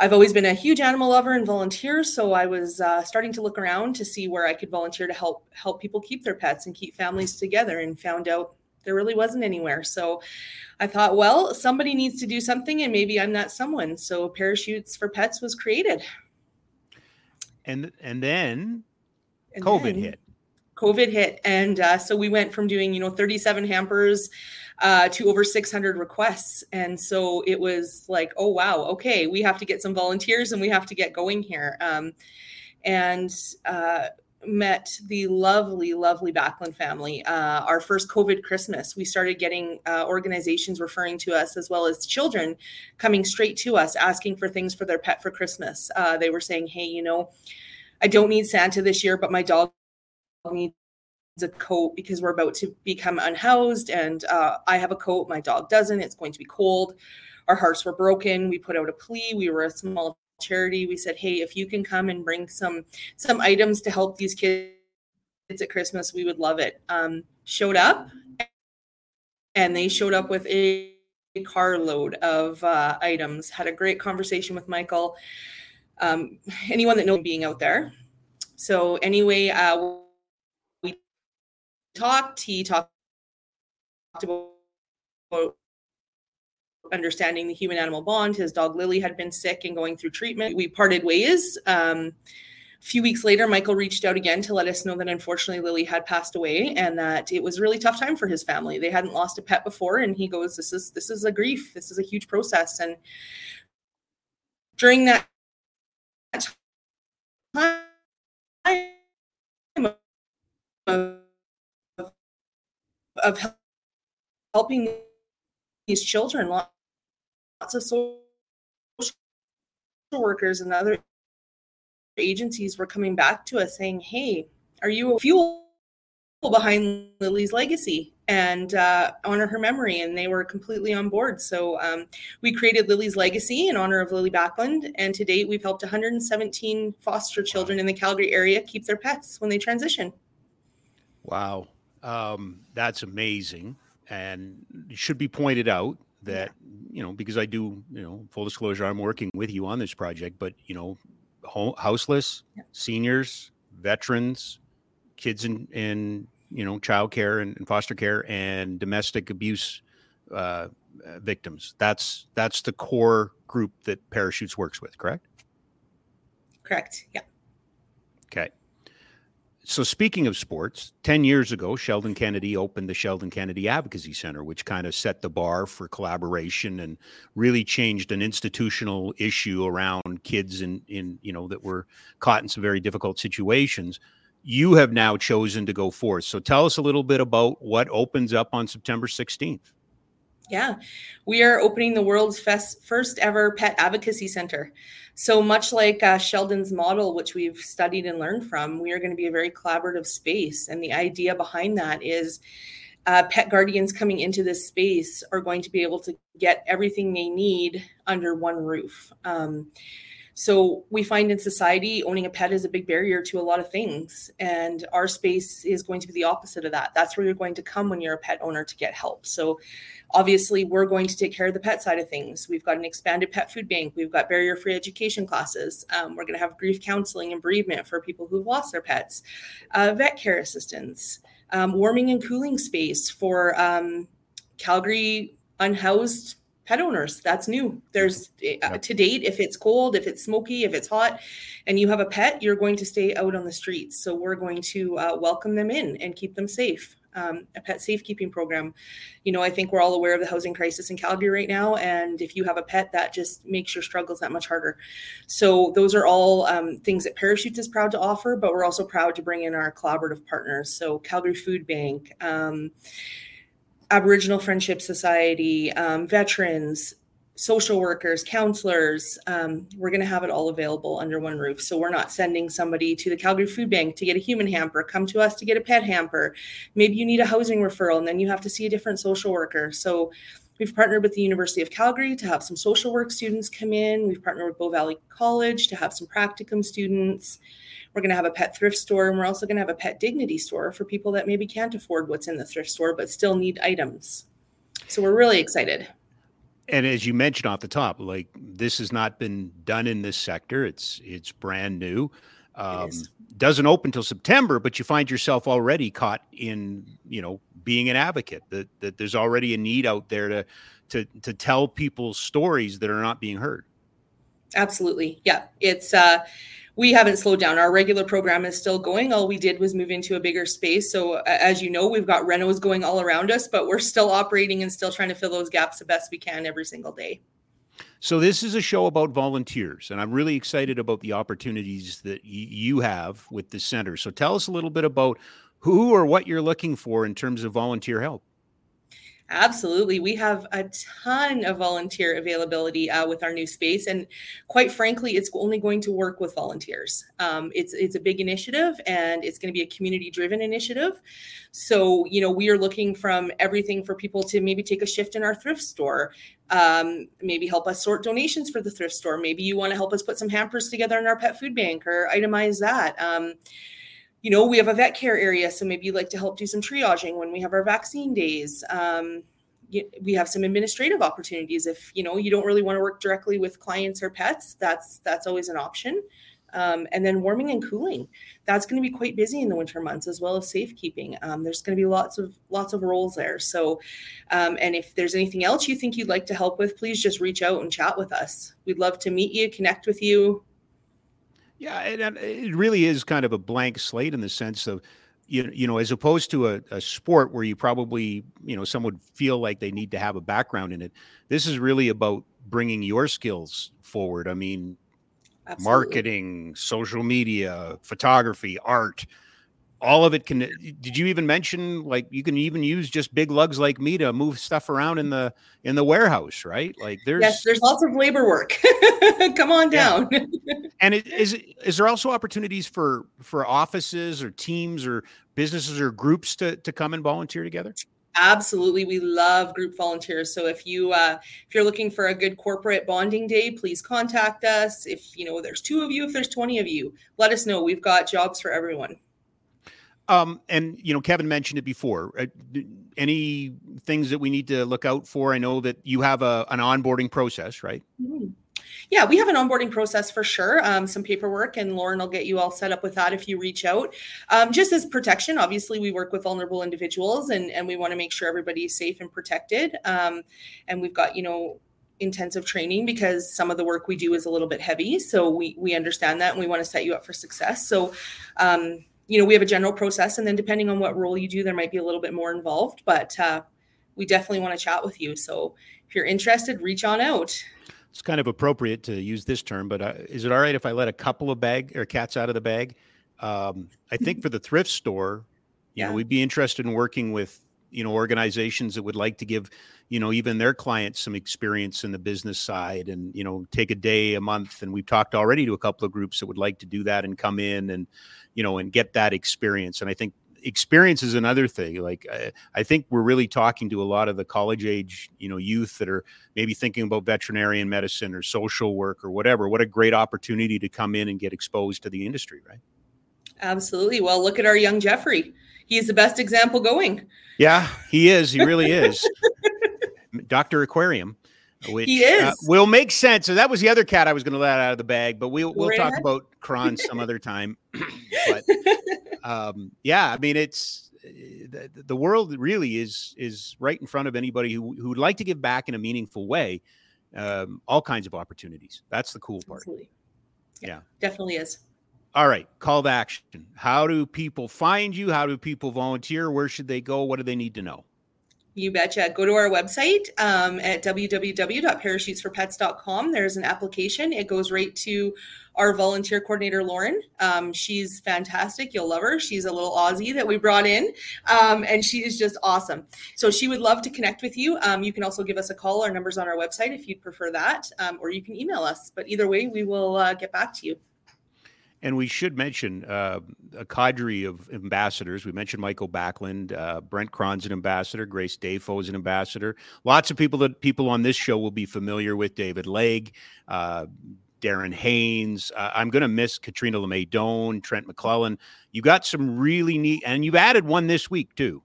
I've always been a huge animal lover and volunteer, so I was uh, starting to look around to see where I could volunteer to help help people keep their pets and keep families together, and found out there really wasn't anywhere. So I thought, well, somebody needs to do something, and maybe I'm that someone. So Parachutes for Pets was created. And and then and COVID then. hit. COVID hit. And uh, so we went from doing, you know, thirty-seven hampers uh, to over six hundred requests. And so it was like, oh, wow, okay, we have to get some volunteers and we have to get going here. Um, and uh, met the lovely, lovely Backlund family. Uh, our first COVID Christmas, we started getting uh, organizations referring to us, as well as children coming straight to us, asking for things for their pet for Christmas. Uh, they were saying, hey, you know, I don't need Santa this year, but my dog needs a coat because we're about to become unhoused, and uh, I have a coat, my dog doesn't, it's going to be cold. Our hearts were broken. We put out a plea. We were a small charity. We said, hey, if you can come and bring some some items to help these kids at Christmas, we would love it. Um, showed up, and they showed up with a carload of uh, items. Had a great conversation with Mikael. Um, anyone that knows being out there. So anyway, uh, we talked. He talked about understanding the human-animal bond. His dog Lily had been sick and going through treatment. We parted ways. Um, a few weeks later, Mikael reached out again to let us know that unfortunately Lily had passed away and that it was a really tough time for his family. They hadn't lost a pet before, and he goes, "This is this is a grief. This is a huge process." And during that time of, of helping these children, lots of social workers and other agencies were coming back to us saying, hey, are you a fuel behind Lily's legacy and uh, honor her memory? And they were completely on board. So um, we created Lily's Legacy in honor of Lily Backlund. And to date, we've helped one hundred seventeen foster children in the Calgary area keep their pets when they transition. Wow. Um, that's amazing. And it should be pointed out that, you know, because I do, you know, full disclosure, I'm working with you on this project, but, you know, home, houseless, yeah. seniors, veterans, kids in, in you know, child care and, and foster care and domestic abuse uh, victims. That's that's the core group that Parachutes works with, correct? Correct. Yeah. Okay. So speaking of sports, ten years ago, Sheldon Kennedy opened the Sheldon Kennedy Advocacy Center, which kind of set the bar for collaboration and really changed an institutional issue around kids in, in you know, that were caught in some very difficult situations. You have now chosen to go forth. So tell us a little bit about what opens up on September sixteenth. Yeah, we are opening the world's first ever pet advocacy center. So much like uh, Sheldon's model, which we've studied and learned from, we are going to be a very collaborative space. And the idea behind that is uh, pet guardians coming into this space are going to be able to get everything they need under one roof. Um, so we find in society, owning a pet is a big barrier to a lot of things. And our space is going to be the opposite of that. That's where you're going to come when you're a pet owner to get help. So obviously, we're going to take care of the pet side of things. We've got an expanded pet food bank. We've got barrier-free education classes. Um, we're going to have grief counseling and bereavement for people who've lost their pets, uh, vet care assistance, um, warming and cooling space for um, Calgary unhoused pet owners. That's new. There's uh, to date, if it's cold, if it's smoky, if it's hot, and you have a pet, you're going to stay out on the streets. So we're going to uh, welcome them in and keep them safe. Um, a pet safekeeping program. You know, I think we're all aware of the housing crisis in Calgary right now. And if you have a pet, that just makes your struggles that much harder. So those are all um, things that Parachutes is proud to offer, but we're also proud to bring in our collaborative partners. So Calgary Food Bank, um, Aboriginal Friendship Society, um, veterans, social workers, counselors, um, we're going to have it all available under one roof. So we're not sending somebody to the Calgary Food Bank to get a human hamper, come to us to get a pet hamper. Maybe you need a housing referral and then you have to see a different social worker. So we've partnered with the University of Calgary to have some social work students come in. We've partnered with Bow Valley College to have some practicum students. We're going to have a pet thrift store, and we're also going to have a pet dignity store for people that maybe can't afford what's in the thrift store but still need items. So we're really excited. And as you mentioned off the top, like this has not been done in this sector. It's it's brand new. Um, it doesn't open till September, but you find yourself already caught in, you know, being an advocate, that that there's already a need out there to to to tell people stories that are not being heard. Absolutely. Yeah. It's uh, we haven't slowed down. Our regular program is still going. All we did was move into a bigger space. So uh, as you know, we've got renos going all around us, but we're still operating and still trying to fill those gaps the best we can every single day. So this is a show about volunteers, and I'm really excited about the opportunities that y- you have with the center. So tell us a little bit about who or what you're looking for in terms of volunteer help. Absolutely. We have a ton of volunteer availability uh, with our new space. And quite frankly, it's only going to work with volunteers. Um, it's it's a big initiative, and it's going to be a community-driven initiative. So, you know, we are looking from everything for people to maybe take a shift in our thrift store, um, maybe help us sort donations for the thrift store. Maybe you want to help us put some hampers together in our pet food bank or itemize that. Um, You know, we have a vet care area, so maybe you'd like to help do some triaging when we have our vaccine days. Um, you, we have some administrative opportunities. If, you know, you don't really want to work directly with clients or pets, that's that's always an option. Um, and then warming and cooling. That's going to be quite busy in the winter months, as well as safekeeping. Um, there's going to be lots of lots of roles there. So, um, and if there's anything else you think you'd like to help with, please just reach out and chat with us. We'd love to meet you, connect with you. Yeah, and it really is kind of a blank slate in the sense of, you, you know, as opposed to a, a sport where you probably, you know, some would feel like they need to have a background in it. This is really about bringing your skills forward. I mean, absolutely. Marketing, social media, photography, art, all of it can. Did you even mention, like, you can even use just big lugs like me to move stuff around in the in the warehouse, right? Like there's yes, there's lots of labor work. Come on down. Yeah. And it, is is there also opportunities for for offices or teams or businesses or groups to to come and volunteer together? Absolutely. We love group volunteers. So if you, uh, if you're looking for a good corporate bonding day, please contact us. If, you know, there's two of you, if there's twenty of you, let us know. We've got jobs for everyone. Um, and, you know, Kevin mentioned it before, uh, any things that we need to look out for? I know that you have a, an onboarding process, right? Mm-hmm. Yeah, we have an onboarding process for sure. Um, some paperwork, and Lauren will get you all set up with that if you reach out. Um, just as protection, obviously, we work with vulnerable individuals, and, and we want to make sure everybody's safe and protected. Um, and we've got, you know, intensive training, because some of the work we do is a little bit heavy. So we, we understand that, and we want to set you up for success. So, um, you know, we have a general process, and then depending on what role you do, there might be a little bit more involved, but uh, we definitely want to chat with you. So if you're interested, reach on out. It's kind of appropriate to use this term, but uh, is it all right if I let a couple of bag or cats out of the bag? Um, I think for the thrift store, you yeah. know, we'd be interested in working with, you know, organizations that would like to give, you know, even their clients some experience in the business side, and, you know, take a day a month. And we've talked already to a couple of groups that would like to do that and come in and, you know, and get that experience. And I think experience is another thing. Like, I, I think we're really talking to a lot of the college age, you know, youth that are maybe thinking about veterinarian medicine or social work or whatever. What a great opportunity to come in and get exposed to the industry, right? Absolutely. Well, look at our young Jeffrey. He's the best example going. Yeah, he is. He really is. Doctor Aquarium, which he is. Uh, will make sense. So that was the other cat I was going to let out of the bag, but we'll we'll Red. talk about Kron some other time. But um, yeah, I mean, it's the, the world really is is right in front of anybody who who would like to give back in a meaningful way. Um, all kinds of opportunities. That's the cool part. Absolutely. Yeah, yeah, definitely is. All right. Call to action. How do people find you? How do people volunteer? Where should they go? What do they need to know? You betcha. Go to our website um, at w w w dot parachutes for pets dot com. There's an application. It goes right to our volunteer coordinator, Lauren. Um, she's fantastic. You'll love her. She's a little Aussie that we brought in, um, and she is just awesome. So she would love to connect with you. Um, you can also give us a call. Our number's on our website if you'd prefer that, um, or you can email us. But either way, we will uh, get back to you. And we should mention uh, a cadre of ambassadors. We mentioned Mikael Backlund, uh, Brent Kron's an ambassador, Grace Dafoe's an ambassador. Lots of people that people on this show will be familiar with. David Legon, uh, Darren Haynes. Uh, I'm going to miss Katrina LeMay-Doan, Trent McClellan. You got some really neat, and you've added one this week too.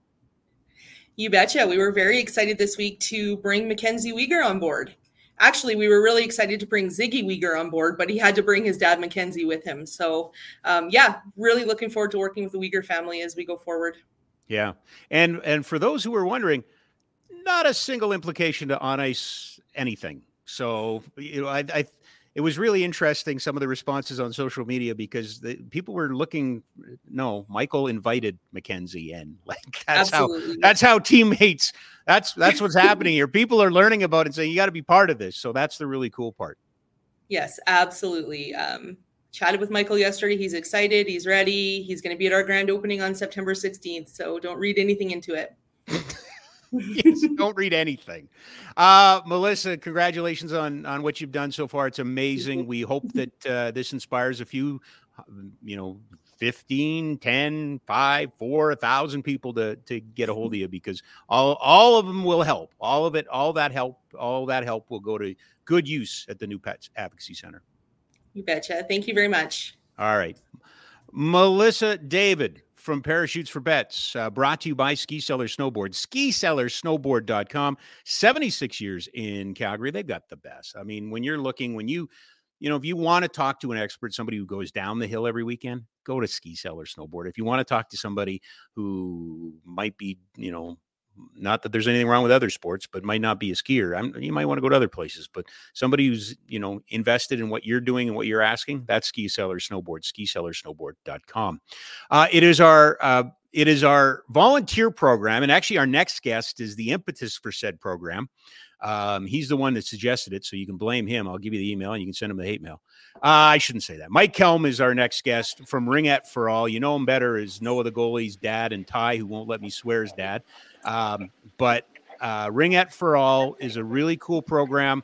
You betcha. We were very excited this week to bring Mackenzie Wieger on board. Actually, we were really excited to bring Ziggy Wieger on board, but he had to bring his dad, Mackenzie, with him. So, um, yeah, really looking forward to working with the Wieger family as we go forward. Yeah. And and for those who are wondering, not a single implication to on-ice anything. So, you know, I, I it was really interesting, some of the responses on social media, because the, people were looking, no, Michael invited Mackenzie in. Like, that's Absolutely. how that's how teammates – That's that's what's happening here. People are learning about it and saying, you got to be part of this. So that's the really cool part. Yes, absolutely. Um, chatted with Michael yesterday. He's excited. He's ready. He's going to be at our grand opening on September sixteenth. So don't read anything into it. Yes, don't read anything. Uh, Melissa, congratulations on, on what you've done so far. It's amazing. We hope that uh, this inspires a few, you know, fifteen, ten, five, four, one thousand people to, to get a hold of you, because all, all of them will help. All of it, all that help, all that help will go to good use at the New Pets Advocacy Center. You betcha. Thank you very much. All right. Melissa, David from Parachutes for Pets, uh, brought to you by Ski Cellar Snowboard. Ski Cellar Snowboard dot com, seventy-six years in Calgary. They've got the best. I mean, when you're looking, when you, you know, if you want to talk to an expert, somebody who goes down the hill every weekend, go to Ski Cellar Snowboard. If you want to talk to somebody who might be, you know, not that there's anything wrong with other sports, but might not be a skier. I'm, you might want to go to other places, but somebody who's, you know, invested in what you're doing and what you're asking, that's Ski Cellar Snowboard, Ski Cellar Snowboard dot com. Uh, it is our, uh, it is our volunteer program. And actually our next guest is the impetus for said program. Um, he's the one that suggested it, so you can blame him. I'll give you the email and you can send him the hate mail. Uh, I shouldn't say that. Mike Kelm is our next guest from Ringette for All. You know him better as Noah the goalie's dad and Ty, who won't let me swear his dad. Um, but uh, Ringette for All is a really cool program.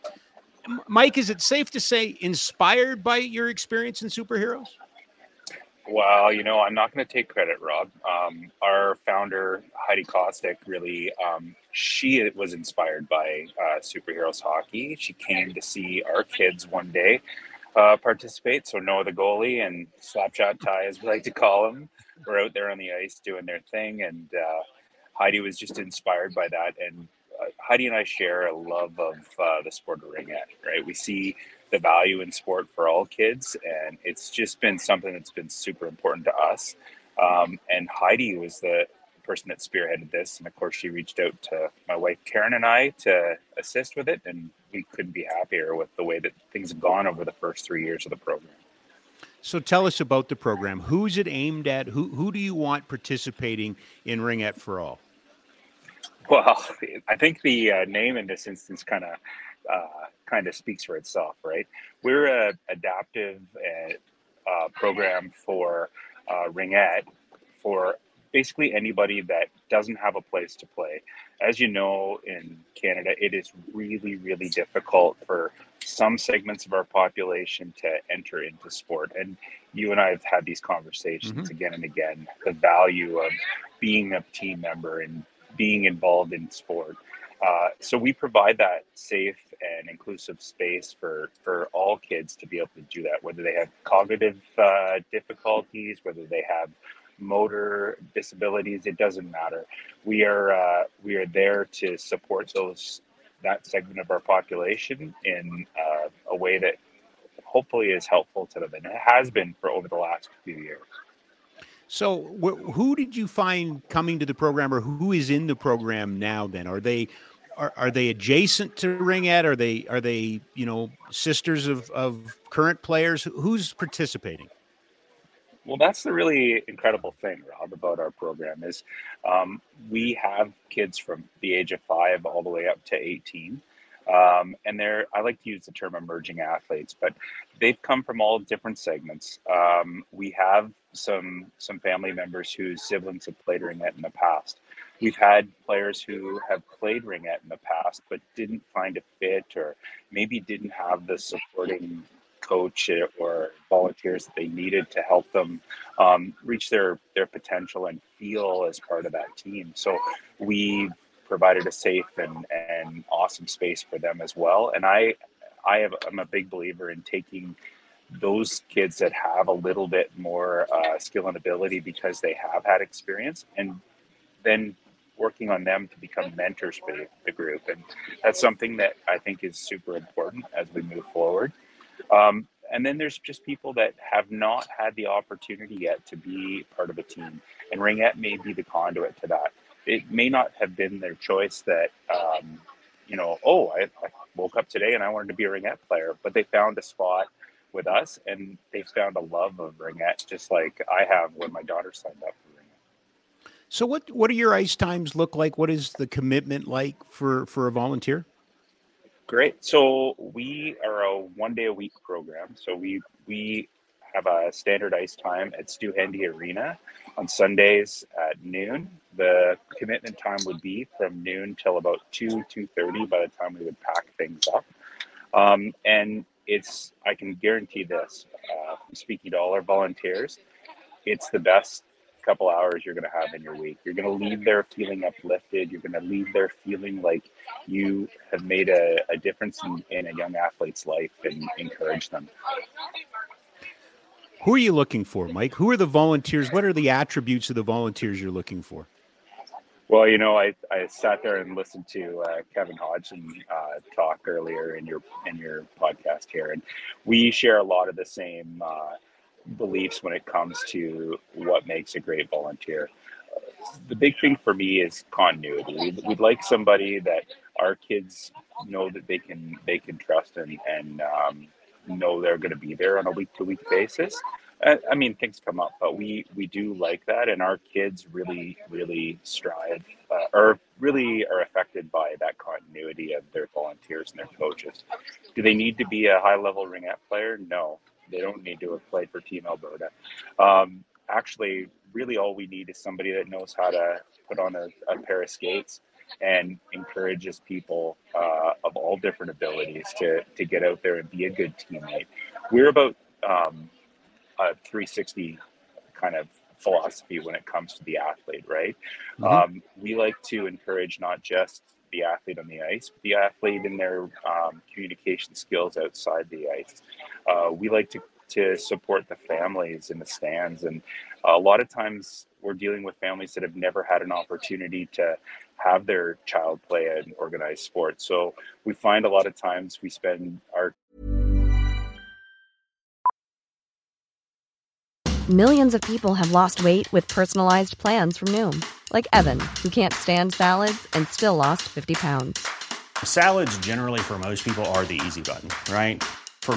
M- Mike, is it safe to say inspired by your experience in Superheroes? Well, you know, I'm not going to take credit, Rob. Um, our founder, Heidi Kostick, really, um, she was inspired by uh, Superheroes Hockey. She came to see our kids one day uh, participate. So Noah the goalie and Slapshot Ty, as we like to call him, were out there on the ice doing their thing. And uh, Heidi was just inspired by that. And uh, Heidi and I share a love of uh, the sport of ringette, right? We see the value in sport for all kids, and it's just been something that's been super important to us. Um, and Heidi was the person that spearheaded this, and of course she reached out to my wife Karen and I to assist with it, and we couldn't be happier with the way that things have gone over the first three years of the program. So tell us about the program. Who's it aimed at? Who who do you want participating in Ringette for All? Well, I think the uh, name in this instance kind of Uh, kind of speaks for itself, right? We're a adaptive uh, uh, program for uh, Ringette for basically anybody that doesn't have a place to play. As you know, in Canada, it is really, really difficult for some segments of our population to enter into sport. And you and I have had these conversations mm-hmm. again and again, the value of being a team member and being involved in sport. Uh, so we provide that safe and inclusive space for, for all kids to be able to do that, whether they have cognitive uh, difficulties, whether they have motor disabilities, it doesn't matter. We are uh, we are there to support those that segment of our population in uh, a way that hopefully is helpful to them, and it has been for over the last few years. So wh- who did you find coming to the program, or who is in the program now then? Are they... Are, are they adjacent to Ringette? Are they, are they, you know, sisters of, of current players? Who's participating? Well, that's the really incredible thing, Rob, about our program is um, we have kids from the age of five all the way up to eighteen. Um, and they're, I like to use the term emerging athletes, but they've come from all different segments. Um, we have some, some family members whose siblings have played Ringette in the past. We've had players who have played Ringette in the past, but didn't find a fit, or maybe didn't have the supporting coach or volunteers that they needed to help them um, reach their, their potential and feel as part of that team. So we provided a safe and, and awesome space for them as well. And I, I have, I'm a big believer in taking those kids that have a little bit more uh, skill and ability because they have had experience, and then working on them to become mentors for the, the group. And that's something that I think is super important as we move forward. Um, and then there's just people that have not had the opportunity yet to be part of a team. And Ringette may be the conduit to that. It may not have been their choice that, um, you know, oh, I, I woke up today and I wanted to be a Ringette player, but they found a spot with us and they found a love of Ringette, just like I have when my daughter signed up. So what, what do your ice times look like? What is the commitment like for, for a volunteer? Great. So we are a one day a week program. So we, we have a standardized time at Stuhendy Arena on Sundays at noon. The commitment time would be from noon till about two, two thirty by the time we would pack things up. Um, and it's, I can guarantee this, uh, speaking to all our volunteers, it's the best couple hours you're going to have in your week. You're going to leave there feeling uplifted. You're going to leave there feeling like you have made a, a difference in, in a young athlete's life and encourage them. Who are you looking for, Mike? Who are the volunteers? What are the attributes of the volunteers you're looking for? Well, you know, I, I sat there and listened to uh, Kevin Hodgson uh, talk earlier in your in your podcast here, and we share a lot of the same uh, beliefs when it comes to what makes a great volunteer. The big thing for me is continuity. We'd, we'd like somebody that our kids know that they can they can trust and and um, know they're going to be there on a week-to-week basis. I, I mean, things come up, but we we do like that, and our kids really really strive uh, or really are affected by that continuity of their volunteers and their coaches. Do they need to be a high-level ringette player? No. They don't need to have played for Team Alberta. Um, actually, really all we need is somebody that knows how to put on a, a pair of skates and encourages people uh, of all different abilities to, to get out there and be a good teammate. We're about um, a three sixty kind of philosophy when it comes to the athlete, right? Mm-hmm. Um, we like to encourage not just the athlete on the ice, but the athlete in their um, communication skills outside the ice. Uh, we like to, to support the families in the stands. And a lot of times we're dealing with families that have never had an opportunity to have their child play an organized sport. So we find a lot of times we spend our... Millions of people have lost weight with personalized plans from Noom. Like Evan, who can't stand salads and still lost fifty pounds. Salads generally for most people are the easy button, right? For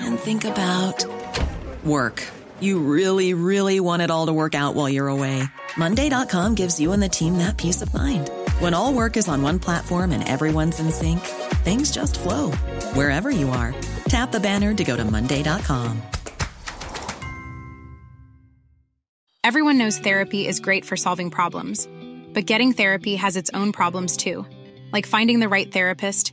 and think about work. You really, really want it all to work out while you're away. Monday dot com gives you and the team that peace of mind. When all work is on one platform and everyone's in sync, things just flow. Wherever you are, tap the banner to go to Monday dot com. Everyone knows therapy is great for solving problems, but getting therapy has its own problems too, like finding the right therapist,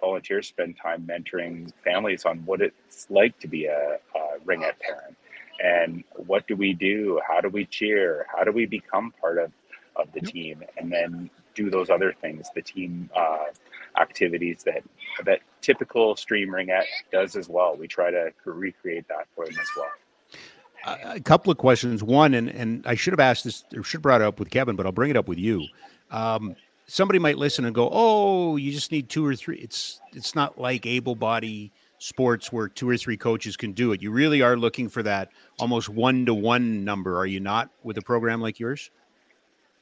Volunteers spend time mentoring families on what it's like to be a, a ringette parent, and what do we do? How do we cheer? How do we become part of, of the team? And then do those other things, the team uh, activities that that typical stream ringette does as well. We try to recreate that for them as well. Uh, a couple of questions. One, and and I should have asked this, or should have brought it up with Kevin, but I'll bring it up with you. Um, Somebody might listen and go, oh, you just need two or three. It's it's not like able-bodied sports where two or three coaches can do it. You really are looking for that almost one-to-one number, are you not, with a program like yours?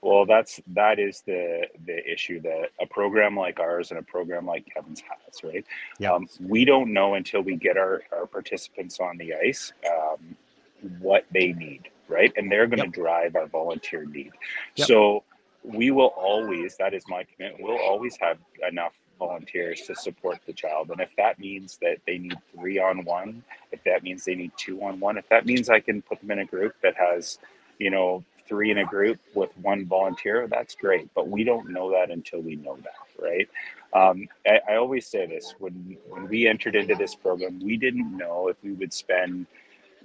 Well, that's that is the the issue that a program like ours and a program like Kevin's has, right? Yeah. Um, we don't know until we get our, our participants on the ice um, what they need, right? And they're going to yep. drive our volunteer need. Yep. So we will always, that is my commitment, we'll always have enough volunteers to support the child. And if that means that they need three on one, if that means they need two on one, if that means I can put them in a group that has, you know, three in a group with one volunteer, that's great. But we don't know that until we know that, right? Um, I, I always say this, when, when we entered into this program, we didn't know if we would spend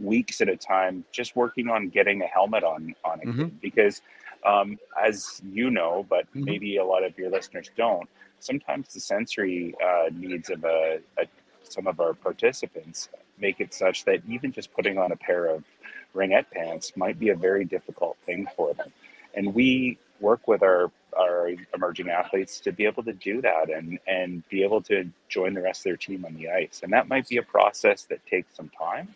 weeks at a time just working on getting a helmet on, on a mm-hmm. kid, because um, as you know, but mm-hmm. maybe a lot of your listeners don't, sometimes the sensory uh, needs of a, a some of our participants make it such that even just putting on a pair of Ringette pants might be a very difficult thing for them. And we work with our, our emerging athletes to be able to do that and, and be able to join the rest of their team on the ice. And that might be a process that takes some time.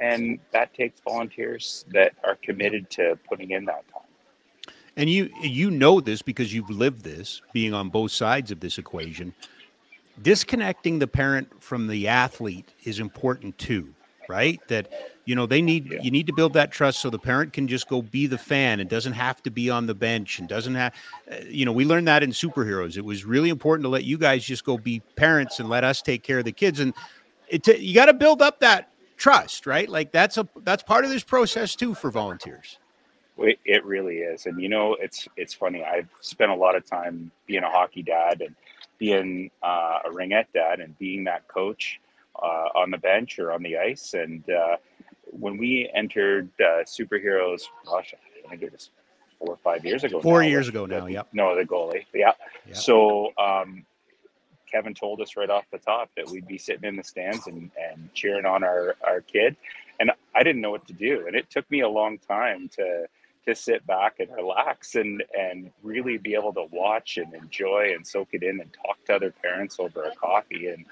And that takes volunteers that are committed to putting in that time. And you you know this because you've lived this, being on both sides of this equation. Disconnecting the parent from the athlete is important too, right? That, you know, they need, yeah. you need to build that trust so the parent can just go be the fan and doesn't have to be on the bench and doesn't have, uh, you know, we learned that in Superheroes. It was really important to let you guys just go be parents and let us take care of the kids. And it t- you got to build up that trust, right? Like that's a, that's part of this process too for volunteers. It, it really is. And, you know, it's, it's funny. I've spent a lot of time being a hockey dad and, being uh, a Ringette dad and being that coach uh, on the bench or on the ice. And uh, when we entered uh, Superheroes, gosh, I think it was four or five years ago. Four now, years ago the, now, yep. No, the goalie, yeah. Yep. So um, Kevin told us right off the top that we'd be sitting in the stands and, and cheering on our, our kid. And I didn't know what to do. And it took me a long time to to sit back and relax and, and really be able to watch and enjoy and soak it in and talk to other parents over a coffee. And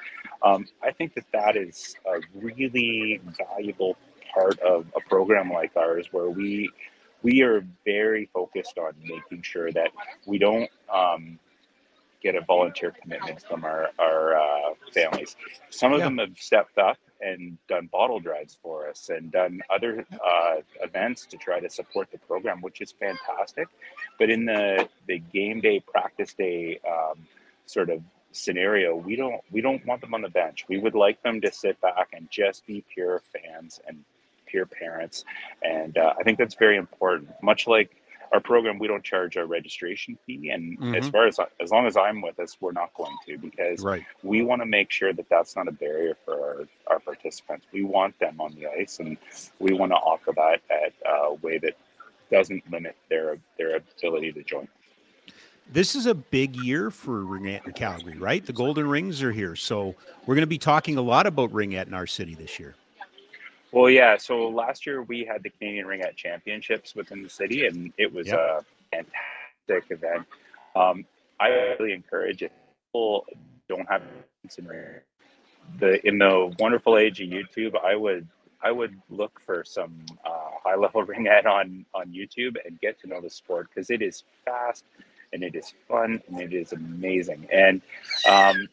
um, I think that that is a really valuable part of a program like ours, where we, we are very focused on making sure that we don't um, get a volunteer commitment from our, our uh, families. Some of yeah. them have stepped up and done bottle drives for us and done other uh, events to try to support the program, which is fantastic. But in the, the game day, practice day um, sort of scenario, we don't we don't want them on the bench. We would like them to sit back and just be pure fans and pure parents. And uh, I think that's very important. Much like our program, we don't charge our registration fee. And mm-hmm. as far as, as long as I'm with us, we're not going to, because right. we want to make sure that that's not a barrier for our, our participants. We want them on the ice, and we want to offer that at a way that doesn't limit their, their ability to join. This is a big year for Ringette in Calgary, right? The Golden Rings are here. So we're going to be talking a lot about Ringette in our city this year. Well, yeah. So last year we had the Canadian Ringette Championships within the city, and it was yep. a fantastic event. Um, I really encourage it. People don't have in Ringette. The in the wonderful age of YouTube, I would I would look for some uh, high level Ringette on on YouTube and get to know the sport, because it is fast and it is fun and it is amazing. And um,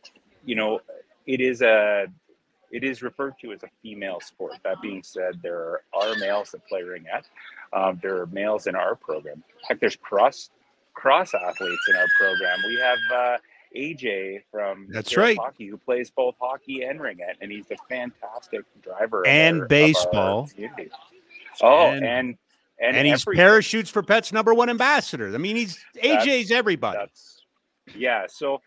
you know, it is a It is referred to as a female sport. That being said, there are males that play Ringette. Um, there are males in our program. In fact, there's cross cross athletes in our program. We have uh, A J from That's right. Hockey, who plays both hockey and Ringette, and he's a fantastic driver and of our, baseball. Of our oh, and and, and, and he's Parachutes for Pets number one ambassador. I mean, he's A J's that's, everybody. That's, yeah. So,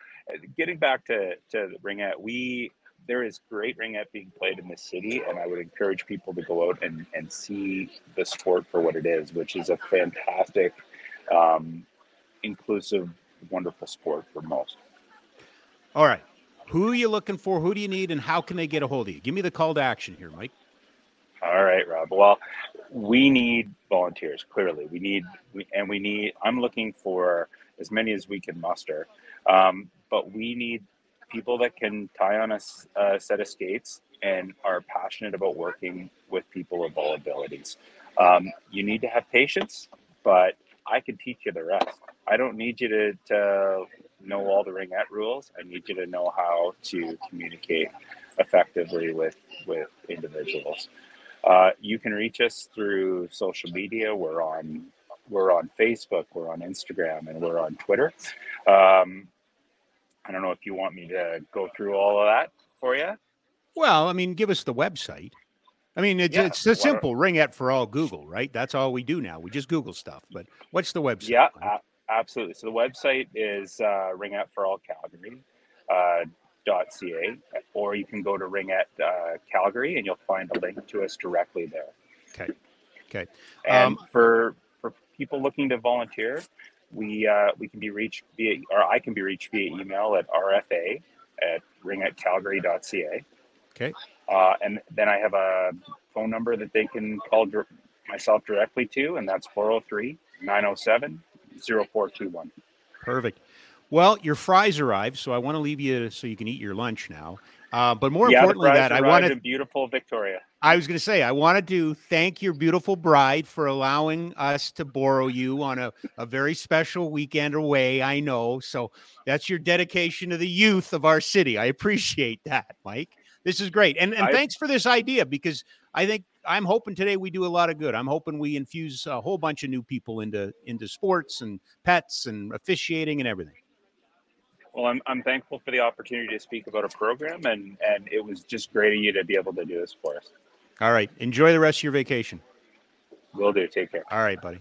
getting back to to Ringette, we. There is great Ringette being played in the city, and I would encourage people to go out and, and see the sport for what it is, which is a fantastic, um, inclusive, wonderful sport for most. All right. Who are you looking for? Who do you need, and how can they get a hold of you? Give me the call to action here, Mike. All right, Rob. Well, we need volunteers, clearly. We need, and we need, I'm looking for as many as we can muster, um, but we need people that can tie on a uh, set of skates and are passionate about working with people of all abilities. Um, you need to have patience, but I can teach you the rest. I don't need you to, to know all the Ringette rules. I need you to know how to communicate effectively with, with individuals. Uh, you can reach us through social media. We're on, we're on Facebook, we're on Instagram, and we're on Twitter. Um, I don't know if you want me to go through all of that for you. Well, I mean, give us the website. I mean, it's yeah, it's a simple Ringette for All Google, right? That's all we do now. We just Google stuff. But what's the website? Yeah, uh, absolutely. So the website is uh, ringette for all calgary dot c a, uh, or you can go to Ringette uh, Calgary, and you'll find a link to us directly there. Okay. Okay. Um, and for... people looking to volunteer, we uh, we can be reached via, or I can be reached via email at R F A at ring at calgary dot C A. Okay. Uh, and then I have a phone number that they can call dir- myself directly to, and that's four oh three, nine oh seven, oh four two one. Perfect. Well, your fries arrived, so I want to leave you so you can eat your lunch now. Uh, but more yeah, importantly, that I wanted in beautiful Victoria. I was going to say, I wanted to thank your beautiful bride for allowing us to borrow you on a, a very special weekend away. I know. So that's your dedication to the youth of our city. I appreciate that, Mike. This is great. And and I, thanks for this idea, because I think I'm hoping today we do a lot of good. I'm hoping we infuse a whole bunch of new people into into sports and pets and officiating and everything. Well, I'm I'm thankful for the opportunity to speak about a program, and, and it was just great of you to be able to do this for us. All right. Enjoy the rest of your vacation. Will do. Take care. All right, buddy.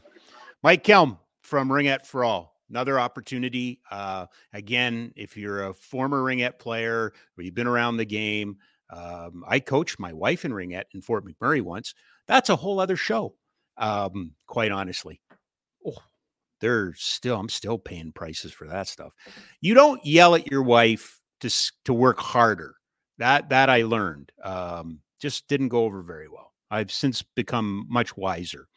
Mike Kelm from Ringette for All. Another opportunity. Uh, again, if you're a former Ringette player or you've been around the game, um, I coached my wife in Ringette in Fort McMurray once. That's a whole other show, um, quite honestly. Oh, they're still, I'm still paying prices for that stuff. You don't yell at your wife to to work harder. That, that I learned. Um, just didn't go over very well. I've since become much wiser.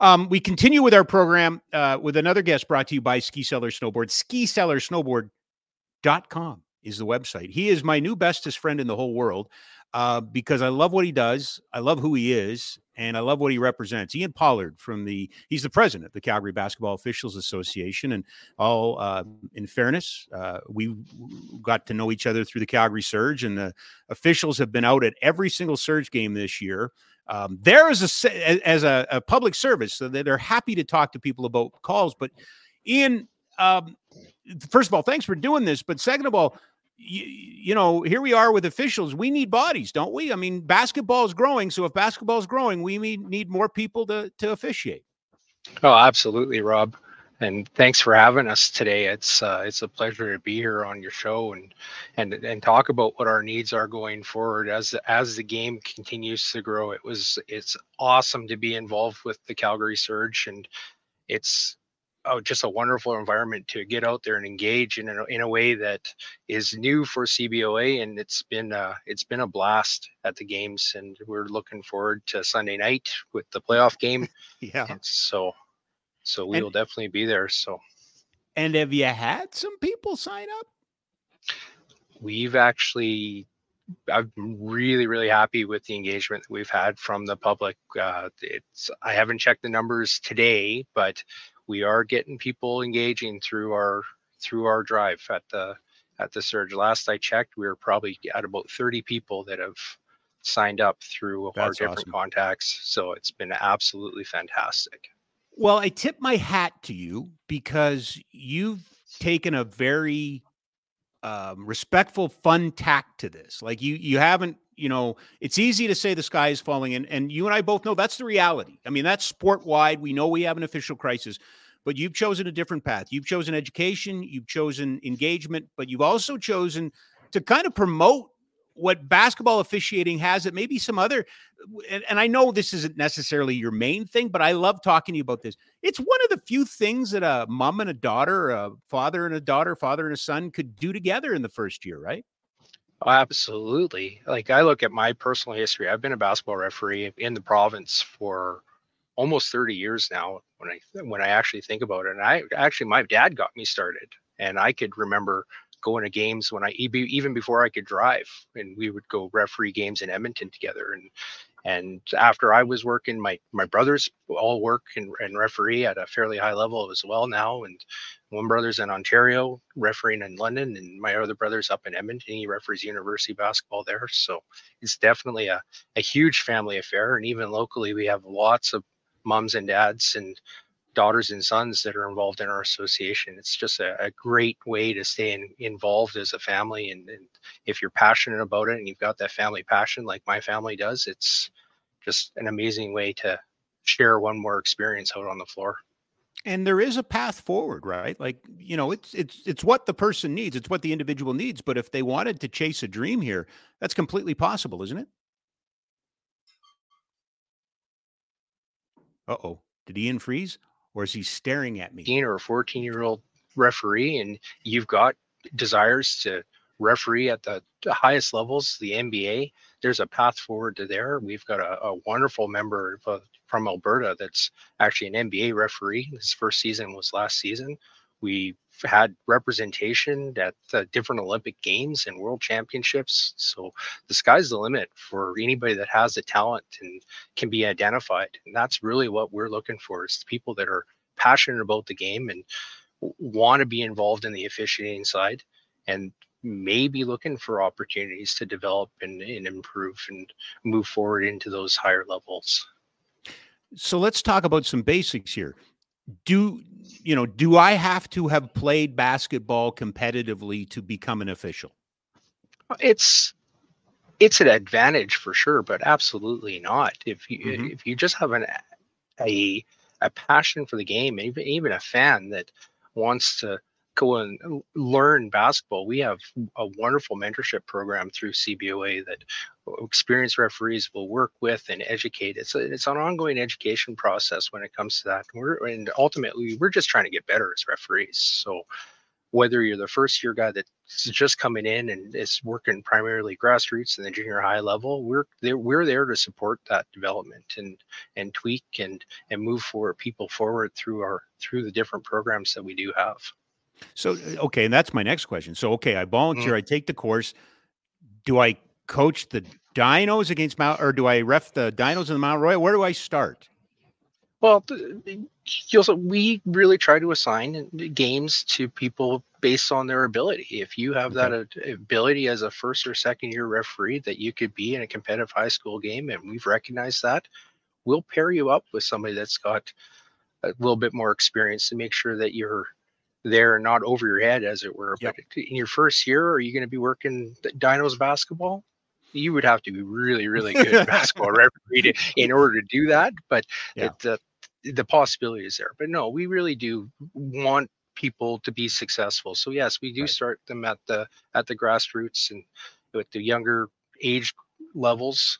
Um, we continue with our program uh, with another guest brought to you by Ski Cellar Snowboard. Ski Cellar Snowboard dot com is the website. He is my new bestest friend in the whole world uh, because I love what he does. I love who he is, and I love what he represents. Ian Pollard from the he's the president of the Calgary Basketball Officials Association. And all uh, in fairness, uh, we got to know each other through the Calgary Surge, and the officials have been out at every single Surge game this year. Um, there is a, as a, a public service, so they're happy to talk to people about calls. But Ian, um, first of all, thanks for doing this. But second of all, you, you know, here we are with officials. We need bodies, don't we? I mean, basketball is growing. So if basketball is growing, we need more people to, to officiate. Oh, absolutely, Rob. And thanks for having us today. It's uh, it's a pleasure to be here on your show and and and talk about what our needs are going forward as the, as the game continues to grow. It was it's awesome to be involved with the Calgary Surge, and it's oh, just a wonderful environment to get out there and engage in a, in a way that is new for C B O A. And it's been uh, it's been a blast at the games, and we're looking forward to Sunday night with the playoff game. yeah, and so. So we and, will definitely be there. So, and have you had some people sign up? We've actually, I'm really, really happy with the engagement that we've had from the public. Uh, it's I haven't checked the numbers today, but we are getting people engaging through our through our drive at the at the Surge. Last I checked, we were probably at about thirty people that have signed up through That's our different awesome. contacts. So it's been absolutely fantastic. Well, I tip my hat to you because you've taken a very um, respectful, fun tack to this. Like you, you haven't, you know, it's easy to say the sky is falling, and, and you and I both know that's the reality. I mean, that's sport wide. We know we have an official crisis, but you've chosen a different path. You've chosen education, you've chosen engagement, but you've also chosen to kind of promote what basketball officiating has that maybe some other, and, and I know this isn't necessarily your main thing, but I love talking to you about this. It's one of the few things that a mom and a daughter, a father and a daughter, father and a son could do together in the first year, right? Oh, absolutely. Like I look at my personal history. I've been a basketball referee in the province for almost thirty years now when I, when I actually think about it. And I actually, my dad got me started, and I could remember going to games when I even before I could drive, and we would go referee games in Edmonton together. And and after I was working, my my brothers all work and, and referee at a fairly high level as well now. And one brother's in Ontario refereeing in London, and my other brother's up in Edmonton. He referees university basketball there. So it's definitely a, a huge family affair. And even locally, we have lots of moms and dads and daughters and sons that are involved in our association. It's just a, a great way to stay in, involved as a family. And, and if you're passionate about it and you've got that family passion, like my family does, it's just an amazing way to share one more experience out on the floor. And there is a path forward, right? Like, you know, it's, it's, it's what the person needs. It's what the individual needs. But if they wanted to chase a dream here, that's completely possible, isn't it? Uh-oh. Did Ian freeze? or is he staring at me? Or a fourteen-year-old referee, and you've got desires to referee at the highest levels, the N B A. There's a path forward to there. We've got a, a wonderful member of, from Alberta that's actually an N B A referee. His first season was last season. We had representation at the different Olympic Games and World Championships. So the sky's the limit for anybody that has the talent and can be identified. And that's really what we're looking for, is the people that are passionate about the game and want to be involved in the officiating side and maybe looking for opportunities to develop and, and improve and move forward into those higher levels. So let's talk about some basics here. Do you know, do I have to have played basketball competitively to become an official? It's it's an advantage for sure, but absolutely not. If you mm-hmm. if you just have an a a passion for the game, even even a fan that wants to go and learn basketball, we have a wonderful mentorship program through C B O A that experienced referees will work with and educate. It's a, it's an ongoing education process when it comes to that. And, we're, and ultimately, we're just trying to get better as referees. So whether you're the first year guy that's just coming in and is working primarily grassroots and the junior high level, we're there, we're there to support that development and and tweak and and move forward people forward through our through the different programs that we do have. So, okay. And that's my next question. So, okay, I volunteer, mm. I take the course. Do I coach the Dinos against Mount, or do I ref the Dinos in the Mount Royal? Where do I start? Well, we really try to assign games to people based on their ability. If you have okay. that ability as a first or second year referee that you could be in a competitive high school game, and we've recognized that, we'll pair you up with somebody that's got a little bit more experience to make sure that you're there and not over your head, as it were. Yep. But in your first year, are you going to be working Dinos basketball? You would have to be really, really good basketball referee to, in order to do that. But yeah. it, uh, the possibility is there. But no, we really do want people to be successful. So yes, we do right. start them at the at the grassroots and with the younger age levels.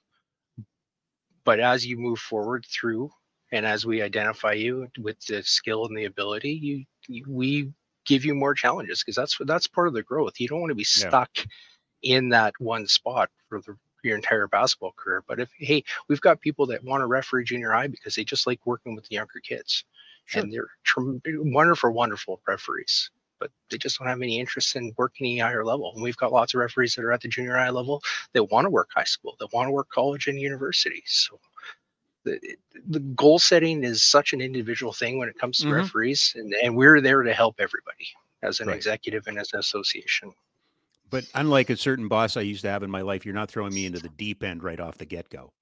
But as you move forward through, and as we identify you with the skill and the ability, you. We give you more challenges, because that's that's part of the growth. You don't want to be stuck yeah. in that one spot for the, your entire basketball career. But if, hey, we've got people that want to referee junior high because they just like working with the younger kids. Sure. And they're tr- wonderful, wonderful referees, but they just don't have any interest in working any higher level. And we've got lots of referees that are at the junior high level that want to work high school, that want to work college and university. So The, the goal setting is such an individual thing when it comes to mm-hmm. referees, and, and we're there to help everybody as an right. executive and as an association. But unlike a certain boss I used to have in my life, you're not throwing me into the deep end right off the get-go.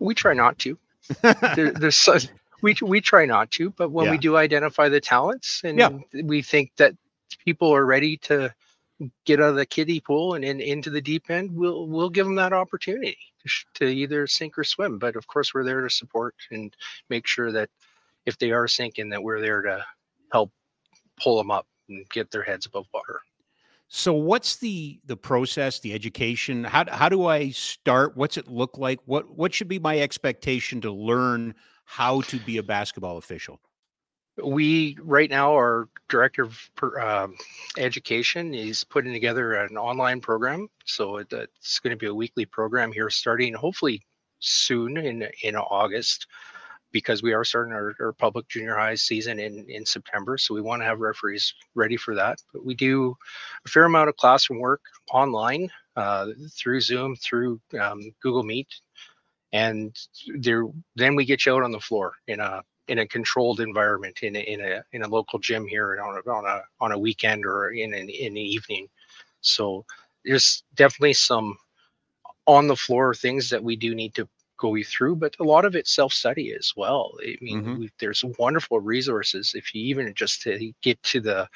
We try not to. there, there's so, we we try not to, but when yeah. we do identify the talents and yeah. we think that people are ready to get out of the kiddie pool and in, into the deep end, we'll we'll give them that opportunity to either sink or swim. But of course, we're there to support and make sure that if they are sinking, that we're there to help pull them up and get their heads above water. So what's the the process, the education? How how do I start? What's it look like? What what should be my expectation to learn how to be a basketball official? We right now, our director of um, education is putting together an online program. So it, it's going to be a weekly program here starting hopefully soon in, in August, because we are starting our, our public junior high season in, in September. So we want to have referees ready for that. But we do a fair amount of classroom work online uh, through Zoom, through um, Google Meet. And there, then we get you out on the floor in a in a controlled environment, in a, in a in a local gym here, and on a on a on a weekend or in an in the evening. So there's definitely some on the floor things that we do need to go through, but a lot of it's self study as well. I mean, mm-hmm. we, there's wonderful resources if you even just to get to the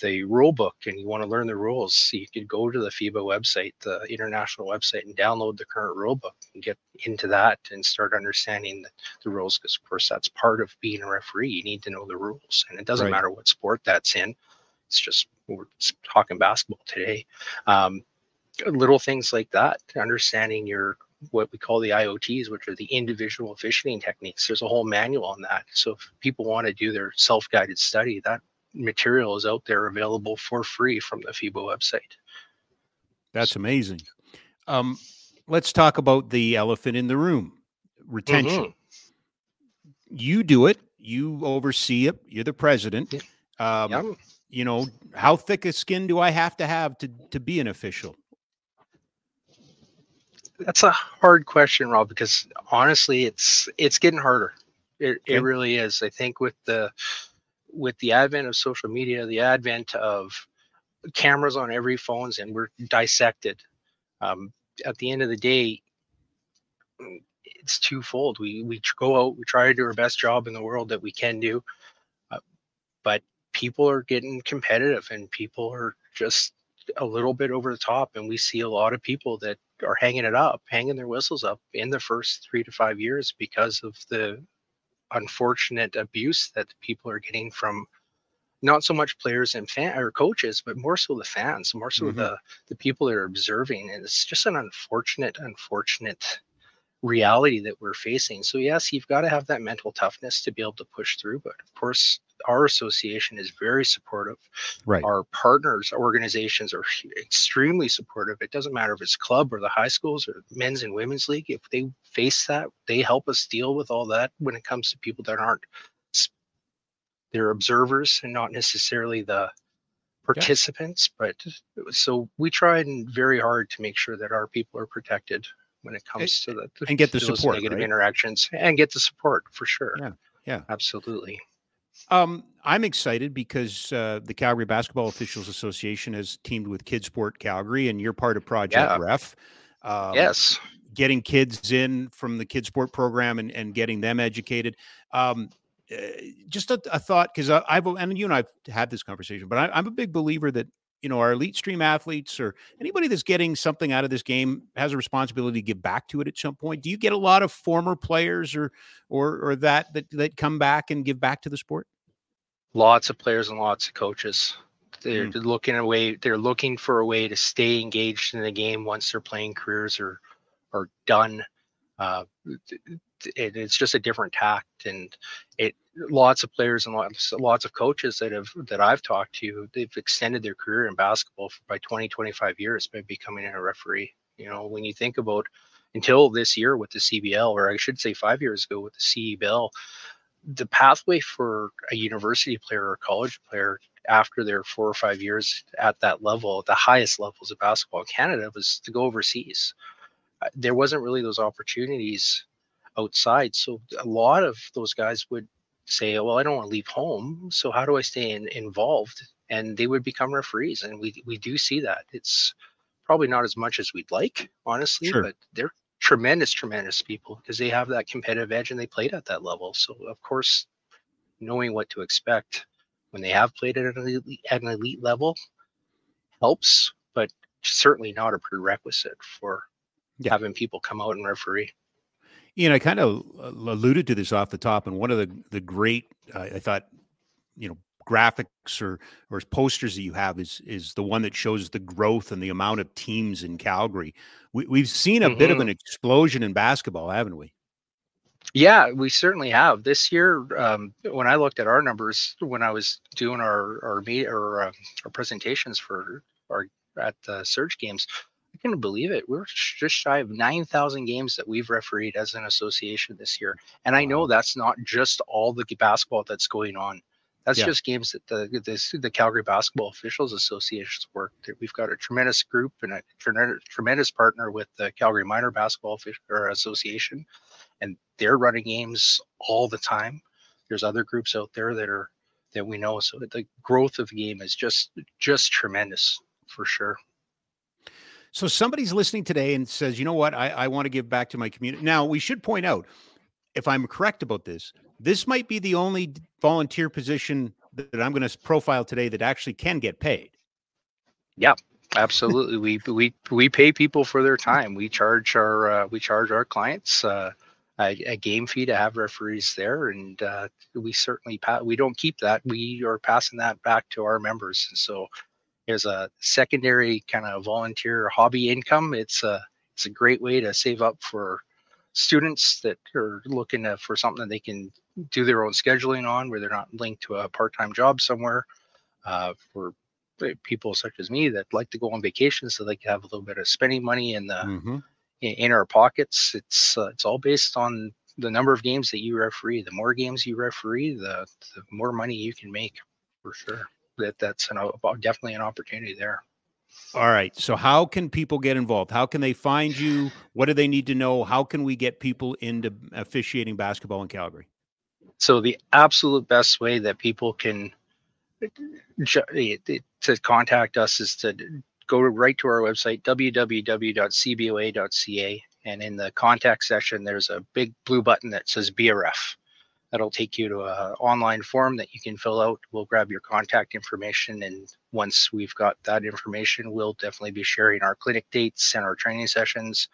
the rule book and you want to learn the rules. So you could go to the FIBA website, the international website, and download the current rule book and get into that and start understanding the, the rules, because of course that's part of being a referee. You need to know the rules, and it doesn't right. matter what sport that's in. It's just, we're talking basketball today. Um, little things like that, understanding your what we call the I O Ts, which are the individual officiating techniques. There's a whole manual on that. So if people want to do their self-guided study, that material is out there available for free from the F I B A website. That's amazing. Um, let's talk about the elephant in the room, retention. Mm-hmm. You do it. You oversee it. You're the president. Um, yeah. You know, how thick a skin do I have to have to, to be an official? That's a hard question, Rob, because honestly, it's it's getting harder. It okay. it really is. I think with the with the advent of social media, the advent of cameras on every phones, and we're dissected. Um, at the end of the day, it's twofold. We we go out, we try to do our best job in the world that we can do, uh, but people are getting competitive, and people are just a little bit over the top, and we see a lot of people that are hanging it up, hanging their whistles up in the first three to five years because of the unfortunate abuse that people are getting from not so much players and fan or coaches, but more so the fans, more so mm-hmm. the, the people that are observing. And it's just an unfortunate, unfortunate reality that we're facing. So yes, you've got to have that mental toughness to be able to push through. But of course, our association is very supportive. Right. Our partners, our organizations are extremely supportive. It doesn't matter if it's club or the high schools or men's and women's league. If they face that, they help us deal with all that when it comes to people that aren't, they're observers and not necessarily the participants. Yeah. But so we tried very hard to make sure that our people are protected when it comes and, to the and get the support, negative right? interactions, and get the support for sure. Yeah, yeah, absolutely. Um, I'm excited because uh, the Calgary Basketball Officials Association has teamed with Kidsport Calgary, and you're part of Project yeah. Ref. Um, yes, getting kids in from the Kidsport program and, and getting them educated. Um, uh, just a, a thought, because I've and you and I've had this conversation, but I, I'm a big believer that, you know, our elite stream athletes or anybody that's getting something out of this game has a responsibility to give back to it at some point. Do you get a lot of former players or or or that that, that come back and give back to the sport? Lots of players and lots of coaches. They're mm. looking a way, they're looking for a way to stay engaged in the game once their playing careers are are done. Uh, it, it's just a different tact, and it lots of players and lots lots of coaches that have that I've talked to, they've extended their career in basketball for, by twenty, twenty-five years by becoming a referee. You know, when you think about until this year with the C B L, or I should say five years ago with the C B L, the pathway for a university player or a college player after their four or five years at that level, at the highest levels of basketball in Canada, was to go overseas. There wasn't really those opportunities outside. So a lot of those guys would say, well, I don't want to leave home, so how do I stay in, involved? And they would become referees. And we we do see that. It's probably not as much as we'd like, honestly, sure. but they're tremendous, tremendous people because they have that competitive edge and they played at that level. So, of course, knowing what to expect when they have played at an elite, at an elite level helps, but certainly not a prerequisite for yeah. having people come out and referee. You know, I kind of alluded to this off the top, and one of the the great, uh, I thought, you know, graphics or or posters that you have is is the one that shows the growth and the amount of teams in Calgary. We, we've seen a mm-hmm. bit of an explosion in basketball, haven't we? Yeah, we certainly have. This year, um, when I looked at our numbers, when I was doing our our meet or uh, our presentations for our at the Surge Games, I couldn't believe it. We're just shy of nine thousand games that we've refereed as an association this year. And I know that's not just all the basketball that's going on. That's yeah. just games that the this, the Calgary Basketball Officials Association's work. We've got a tremendous group and a tremendous partner with the Calgary Minor Basketball Association, and they're running games all the time. There's other groups out there that are that we know. So the growth of the game is just just tremendous for sure. So somebody's listening today and says, you know what, I, I want to give back to my community. Now, we should point out, if I'm correct about this, this might be the only volunteer position that I'm going to profile today that actually can get paid. Yeah, absolutely. we we we pay people for their time. We charge our uh, we charge our clients uh, a, a game fee to have referees there, and uh, we certainly pa- we don't keep that. We are passing that back to our members, and so. There's a secondary kind of volunteer hobby income. It's a It's a great way to save up for students that are looking to, for something that they can do their own scheduling on, where they're not linked to a part-time job somewhere. Uh, for people such as me that like to go on vacation so they can have a little bit of spending money in the mm-hmm. in, in our pockets. It's uh, it's all based on the number of games that you referee. The more games you referee, the, the more money you can make, for sure. That that's an, definitely an opportunity there. All right. So how can people get involved? How can they find you? What do they need to know? How can we get people into officiating basketball in Calgary? So the absolute best way that people can to contact us is to go right to our website, w w w dot c b o a dot c a. And in the contact section, there's a big blue button that says Be a Ref. That'll take you to an online form that you can fill out. We'll grab your contact information. And once we've got that information, we'll definitely be sharing our clinic dates and our training sessions.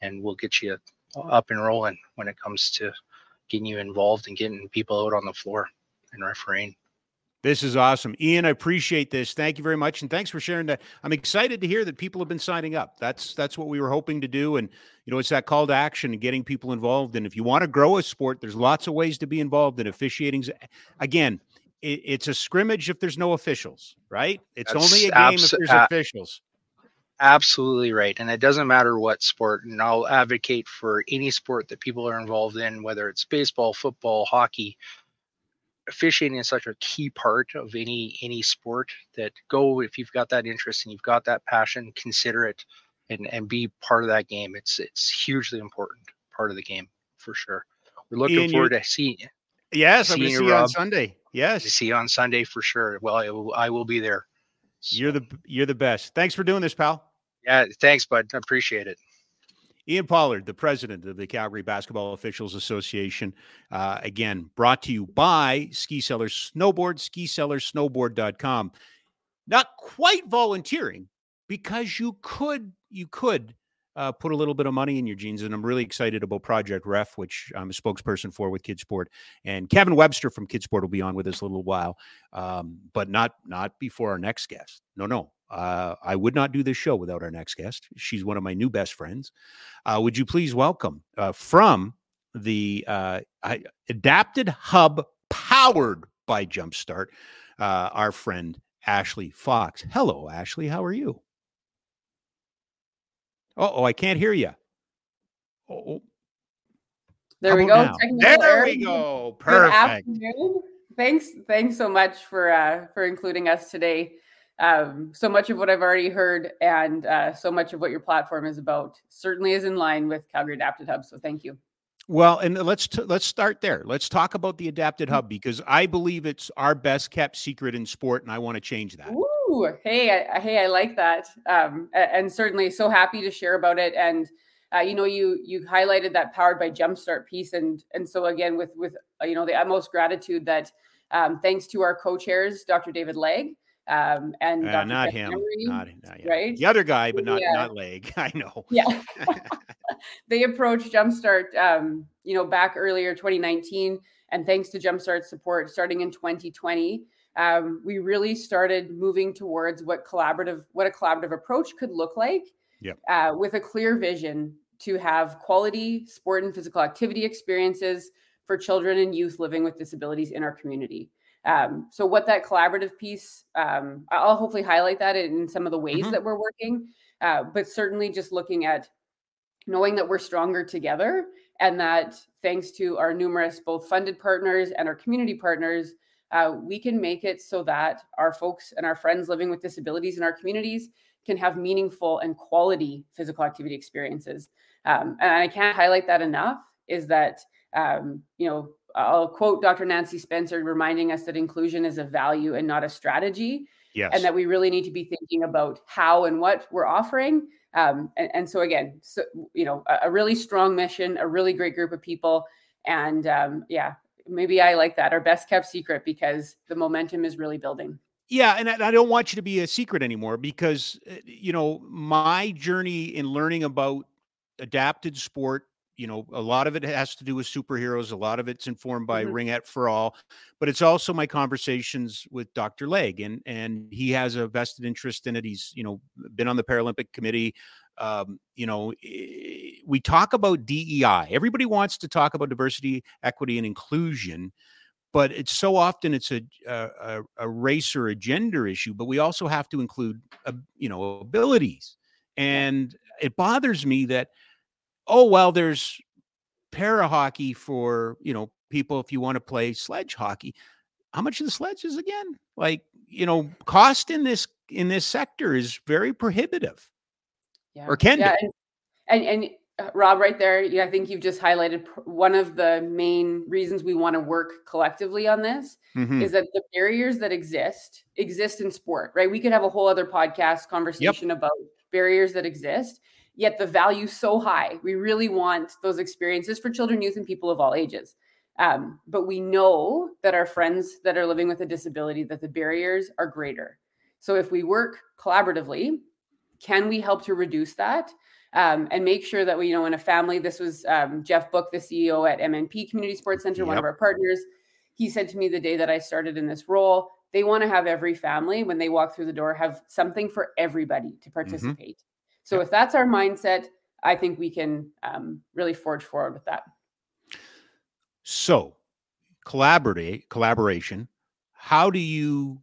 And we'll get you up and rolling when it comes to getting you involved and getting people out on the floor and refereeing. This is awesome. Ian, I appreciate this. Thank you very much. And thanks for sharing that. I'm excited to hear that people have been signing up. That's that's what we were hoping to do. And, you know, it's that call to action and getting people involved. And if you want to grow a sport, there's lots of ways to be involved in officiating. Again, it, it's a scrimmage if there's no officials, right? It's that's only a game abso- if there's uh, officials. Absolutely right. And it doesn't matter what sport. And I'll advocate for any sport that people are involved in, whether it's baseball, football, hockey. Officiating is such a key part of any any sport that go, if you've got that interest and you've got that passion, consider it and and be part of that game. It's it's hugely important part of the game, for sure. We're looking Ian, forward to seeing you. Yes, I'm going to see you Rob, on Sunday. Yes, to see you on Sunday for sure. Well, I will, I will be there. So. You're the you're the best. Thanks for doing this, pal. Yeah, thanks, bud. I appreciate it. Ian Pollard, the president of the Calgary Basketball Officials Association. Uh, again, brought to you by Ski Cellar Snowboard, ski cellar snowboard dot com. Not quite volunteering, because you could you could uh, put a little bit of money in your jeans, and I'm really excited about Project Ref, which I'm a spokesperson for with Kidsport. And Kevin Webster from Kidsport will be on with us a little while, um, but not not before our next guest. No, no. Uh, I would not do this show without our next guest. She's one of my new best friends. Uh, would you please welcome uh, from the uh, Adapted Hub powered by Jumpstart, uh, our friend Ashley Fox. Hello, Ashley. How are you? Oh, I can't hear you. Oh, there we go. There we go. Perfect. Good afternoon. Thanks. Thanks so much for uh, for including us today. Um, so much of what I've already heard and uh, so much of what your platform is about certainly is in line with Calgary Adapted Hub. So thank you. Well, and let's t- let's start there. Let's talk about the Adapted Hub, because I believe it's our best kept secret in sport, and I want to change that. Ooh, hey, I, hey, I like that, um, and certainly so happy to share about it. And uh, you know, you you highlighted that powered by Jumpstart piece, and and so again with with you know the utmost gratitude that um, thanks to our co-chairs, Doctor David Legon. Um, and uh, not him, not, not him, right? The other guy, but not, yeah. not Leg. I know. Yeah. They approached Jumpstart, um, you know, back earlier twenty nineteen, and thanks to Jumpstart's support starting in twenty twenty, um, we really started moving towards what collaborative, what a collaborative approach could look like, yep. uh, with a clear vision to have quality sport and physical activity experiences for children and youth living with disabilities in our community. Um, so what that collaborative piece, um, I'll hopefully highlight that in some of the ways mm-hmm. that we're working, uh, but certainly just looking at knowing that we're stronger together, and that thanks to our numerous both funded partners and our community partners, uh, we can make it so that our folks and our friends living with disabilities in our communities can have meaningful and quality physical activity experiences. Um, and I can't highlight that enough, is that, um, you know, I'll quote Doctor Nancy Spencer reminding us that inclusion is a value and not a strategy, yes. and that we really need to be thinking about how and what we're offering. Um, and, and so again, so, you know, a, a really strong mission, a really great group of people. And um, yeah, maybe I like that, our best kept secret, because the momentum is really building. Yeah. And I, I don't want you to be a secret anymore, because, you know, my journey in learning about adapted sport, you know, a lot of it has to do with Superheroes. A lot of it's informed by mm-hmm. Ringette for All, but it's also my conversations with Doctor Leg, and, and he has a vested interest in it. He's, you know, been on the Paralympic committee, um, you know, we talk about D E I. Everybody wants to talk about diversity, equity, and inclusion, but it's so often it's a, a, a race or a gender issue, but we also have to include, uh, you know, abilities. And it bothers me that, oh, well, there's para hockey for, you know, people if you want to play sledge hockey. How much of the sledge is again? Like, you know, cost in this in this sector is very prohibitive. Yeah. Or can yeah, be. And, and, and Uh, Rob, right there, yeah, I think you've just highlighted pr- one of the main reasons we want to work collectively on this mm-hmm. is that the barriers that exist, exist in sport, right? We could have a whole other podcast conversation yep. about barriers that exist, yet the value so high. We really want those experiences for children, youth, and people of all ages. Um, but we know that our friends that are living with a disability, that the barriers are greater. So if we work collaboratively, can we help to reduce that? Um, and make sure that we, you know, in a family, this was um, Jeff Book, the C E O at M N P Community Sports Center, yep. one of our partners. He said to me the day that I started in this role, they want to have every family, when they walk through the door, have something for everybody to participate. Mm-hmm. So yep. if that's our mindset, I think we can um, really forge forward with that. So collaborate, collaboration. How do you,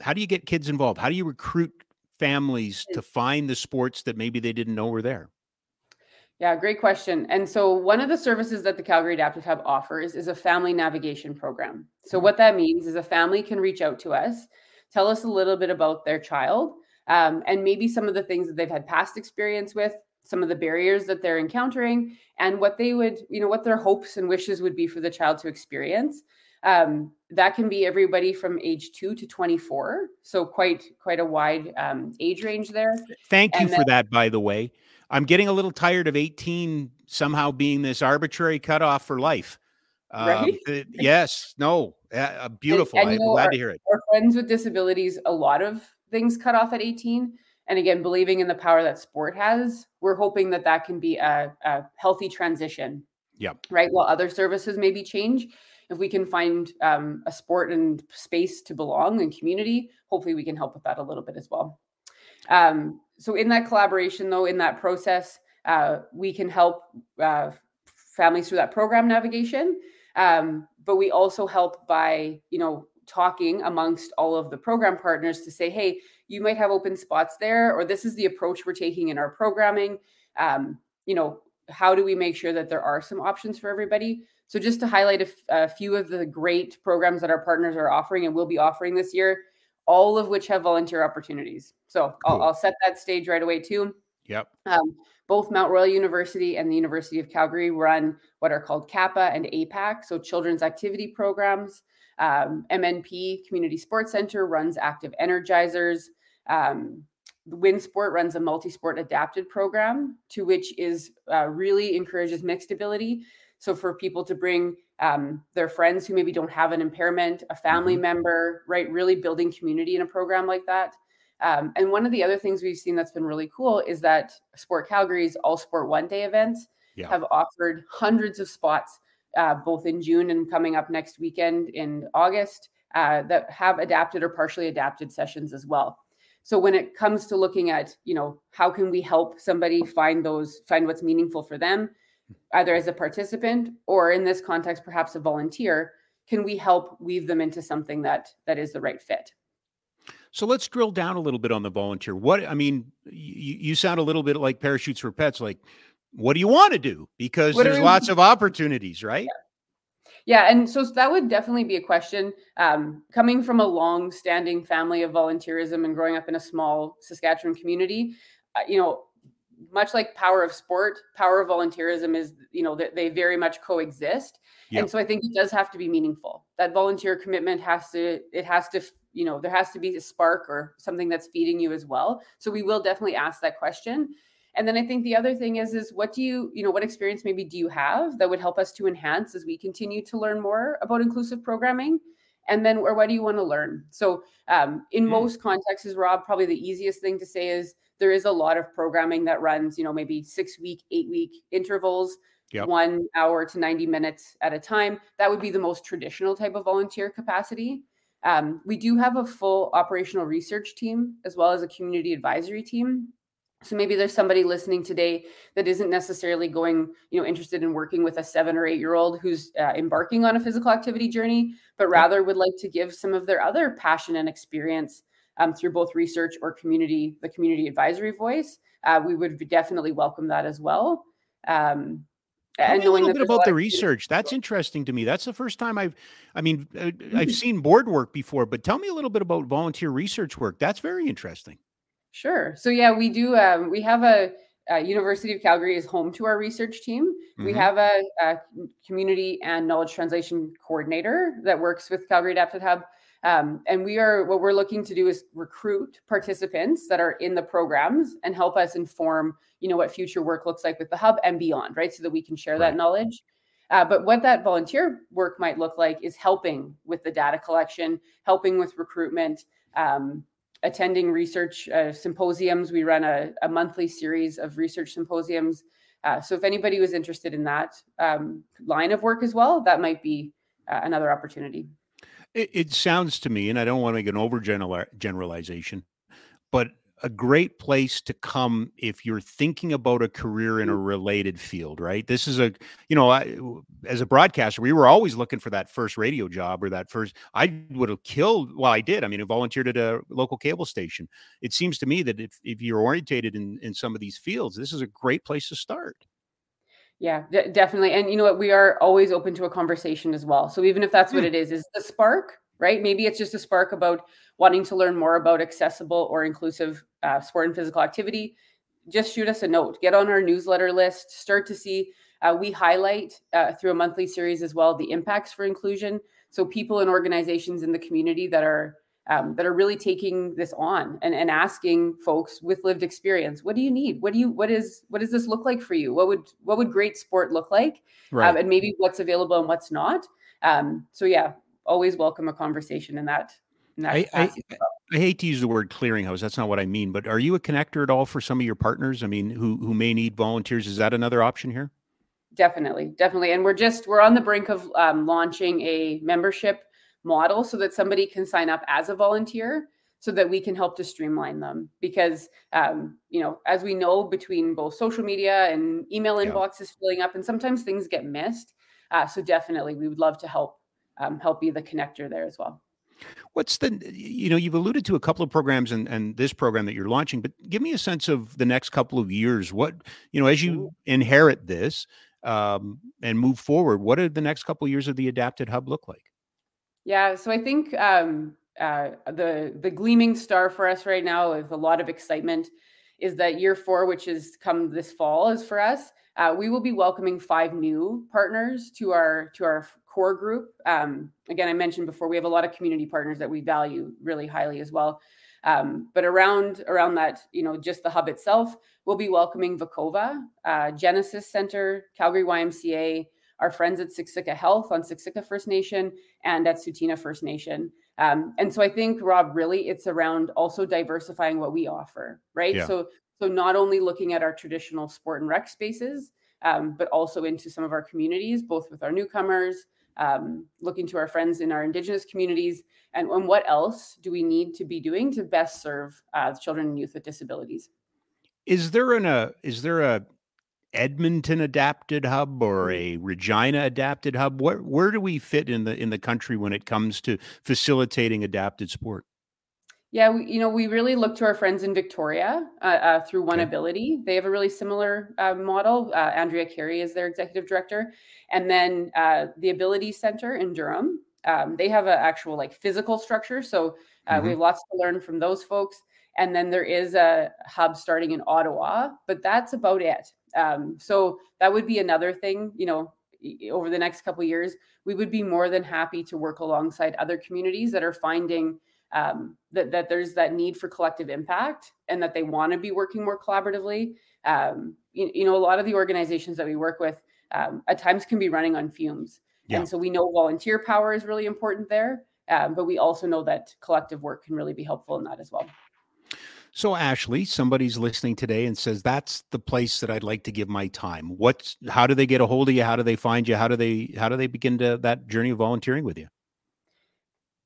how do you get kids involved? How do you recruit families to find the sports that maybe they didn't know were there? Yeah, great question. And so one of the services that the Calgary Adaptive Hub offers is a family navigation program. So what that means is a family can reach out to us, tell us a little bit about their child, um, and maybe some of the things that they've had past experience with, some of the barriers that they're encountering, and what they would, you know, what their hopes and wishes would be for the child to experience. Um, that can be everybody from age two to twenty-four. So quite, quite a wide um, age range there. Thank you and for then, that, by the way. I'm getting a little tired of eighteen somehow being this arbitrary cutoff for life. Um, right? It, yes, no, uh, beautiful. And, and, I'm know, glad our, to hear it. Our friends with disabilities, a lot of things cut off at eighteen. And again, believing in the power that sport has, we're hoping that that can be a, a healthy transition. Yep. Right. While other services maybe change, if we can find um, a sport and space to belong and community, hopefully we can help with that a little bit as well. Um, so in that collaboration, though, in that process, uh, we can help uh, families through that program navigation, um, but we also help by, you know, talking amongst all of the program partners to say, hey, you might have open spots there, or this is the approach we're taking in our programming. Um, you know, how do we make sure that there are some options for everybody? So just to highlight a, f- a few of the great programs that our partners are offering and will be offering this year, all of which have volunteer opportunities. So I'll, cool. I'll set that stage right away too. Yep. Um, both Mount Royal University and the University of Calgary run what are called CAPA and A PAC, so children's activity programs. Um, M N P Community Sports Center runs active energizers. Um, Winsport runs a multi-sport adapted program, to which is uh, really encourages mixed ability. So for people to bring um, their friends who maybe don't have an impairment, a family mm-hmm. member, right, really building community in a program like that. Um, and one of the other things we've seen that's been really cool is that Sport Calgary's All Sport One Day events yeah. have offered hundreds of spots, uh, both in June and coming up next weekend in August, uh, that have adapted or partially adapted sessions as well. So when it comes to looking at, you know, how can we help somebody find those, find what's meaningful for them, either as a participant or in this context, perhaps a volunteer, can we help weave them into something that that is the right fit? So let's drill down a little bit on the volunteer. What, I mean, you, you sound a little bit like Parachutes for Pets. Like, what do you want to do? Because what there's lots of opportunities, right? Yeah. yeah. And so that would definitely be a question. Um, coming from a long-standing family of volunteerism and growing up in a small Saskatchewan community, uh, you know, much like power of sport, power of volunteerism is, you know, they, they very much coexist. Yep. And so I think it does have to be meaningful. That volunteer commitment has to, it has to, you know, there has to be a spark or something that's feeding you as well. So we will definitely ask that question. And then I think the other thing is, is what do you, you know, what experience maybe do you have that would help us to enhance as we continue to learn more about inclusive programming? And then, or what do you want to learn? So um, in mm-hmm. most contexts, Rob, probably the easiest thing to say is, there is a lot of programming that runs, you know, maybe six week, eight week intervals, yep. one hour to ninety minutes at a time. That would be the most traditional type of volunteer capacity. Um, we do have a full operational research team, as well as a community advisory team. So maybe there's somebody listening today that isn't necessarily going, you know, interested in working with a seven or eight year old who's uh, embarking on a physical activity journey, but rather would like to give some of their other passion and experience um, through both research or community, the community advisory voice. Uh, we would definitely welcome that as well. Um, And a little bit about the research. That's interesting to me. That's the first time I've, I mean, I've seen board work before, but tell me a little bit about volunteer research work. That's very interesting. Sure. So yeah, we do, um, we have a, uh, University of Calgary is home to our research team. Mm-hmm. We have a, a community and knowledge translation coordinator that works with Calgary Adapted Hub. Um, and we are, what we're looking to do is recruit participants that are in the programs and help us inform, you know, what future work looks like with the hub and beyond, right? So that we can share right. that knowledge. Uh, but what that volunteer work might look like is helping with the data collection, helping with recruitment, um, attending research uh, symposiums. We run a, a monthly series of research symposiums. Uh, so if anybody was interested in that um, line of work as well, that might be uh, another opportunity. It sounds to me, and I don't want to make an overgeneralization, but a great place to come if you're thinking about a career in a related field, right? This is a, you know, I, as a broadcaster, we were always looking for that first radio job or that first, I would have killed, well, I did. I mean, I volunteered at a local cable station. It seems to me that if, if you're orientated in, in some of these fields, this is a great place to start. Yeah, d- definitely. And you know what? We are always open to a conversation as well. So even if that's what it is, is the spark, right? Maybe it's just a spark about wanting to learn more about accessible or inclusive uh, sport and physical activity. Just shoot us a note, get on our newsletter list, start to see. Uh, we highlight uh, through a monthly series as well, the impacts for inclusion. So people and organizations in the community that are um, that are really taking this on and, and asking folks with lived experience, what do you need? What do you, what is, what does this look like for you? What would, what would great sport look like? Right. Um, and maybe what's available and what's not. Um, so yeah, always welcome a conversation in that. In that I, I, I hate to use the word clearinghouse. That's not what I mean, but are you a connector at all for some of your partners? I mean, who, who may need volunteers? Is that another option here? Definitely. Definitely. And we're just, we're on the brink of um, launching a membership model so that somebody can sign up as a volunteer so that we can help to streamline them. Because, um, you know, as we know, between both social media and email yeah. inboxes filling up and sometimes things get missed. Uh, so definitely we would love to help, um, help be the connector there as well. What's the, you know, you've alluded to a couple of programs and, and this program that you're launching, but give me a sense of the next couple of years. What, you know, as you inherit this um, and move forward, what do the next couple of years of the Adapted Hub look like? Yeah, so I think um, uh, the the gleaming star for us right now with a lot of excitement is that year four, which has come this fall, is for us. Uh, we will be welcoming five new partners to our to our core group. Um, again, I mentioned before, we have a lot of community partners that we value really highly as well. Um, but around around that, you know, just the hub itself, we'll be welcoming Vacova, uh, Genesis Center, Calgary Y M C A, our friends at Siksika Health on Siksika First Nation and at Sutina First Nation. Um, and so I think, Rob, really, it's around also diversifying what we offer, right? Yeah. So so not only looking at our traditional sport and rec spaces, um, but also into some of our communities, both with our newcomers, um, looking to our friends in our Indigenous communities, and, and what else do we need to be doing to best serve uh, children and youth with disabilities? Is there an, uh, is there a, Edmonton Adapted Hub or a Regina Adapted Hub? Where where do we fit in the in the country when it comes to facilitating adapted sport? Yeah, we, you know, we really look to our friends in Victoria uh, uh, through One okay. Ability. They have a really similar uh, model. Uh, Andrea Carey is their executive director, and then uh, the Ability Center in Durham. Um, they have an actual like physical structure, so uh, mm-hmm. we have lots to learn from those folks. And then there is a hub starting in Ottawa, but that's about it. Um, so that would be another thing, you know, over the next couple of years, we would be more than happy to work alongside other communities that are finding um, that, that there's that need for collective impact and that they want to be working more collaboratively. Um, you, you know, a lot of the organizations that we work with um, at times can be running on fumes. Yeah. And so we know volunteer power is really important there, um, but we also know that collective work can really be helpful in that as well. So Ashley, somebody's listening today and says, that's the place that I'd like to give my time. What's, how do they get a hold of you? How do they find you? How do they, how do they begin to that journey of volunteering with you?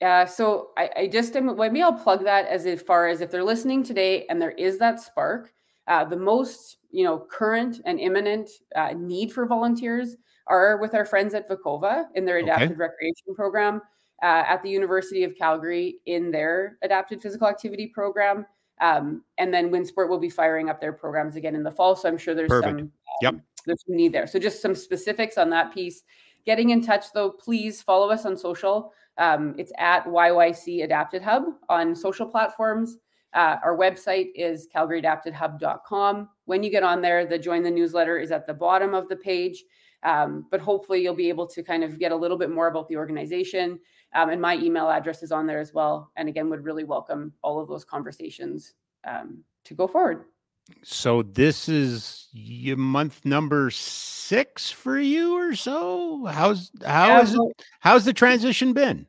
Yeah. Uh, so I, I just, maybe I'll plug that as far as if they're listening today and there is that spark Uh, the most, you know, current and imminent uh, need for volunteers are with our friends at Vacova in their adapted okay. recreation program, uh, at the University of Calgary in their adapted physical activity program. Um, and then Winsport will be firing up their programs again in the fall. So I'm sure there's Perfect. some um, yep. there's some need there. So just some specifics on that piece. Getting in touch, though, please follow us on social. Um, it's at Y Y C Adapted Hub on social platforms. Uh, our website is calgary adapted hub dot com. When you get on there, the join the newsletter is at the bottom of the page. Um, but hopefully you'll be able to kind of get a little bit more about the organization. Um, and my email address is on there as well. And again, would really welcome all of those conversations um, to go forward. So this is your month number six for you or so? How's how yeah, is it, how's the transition been?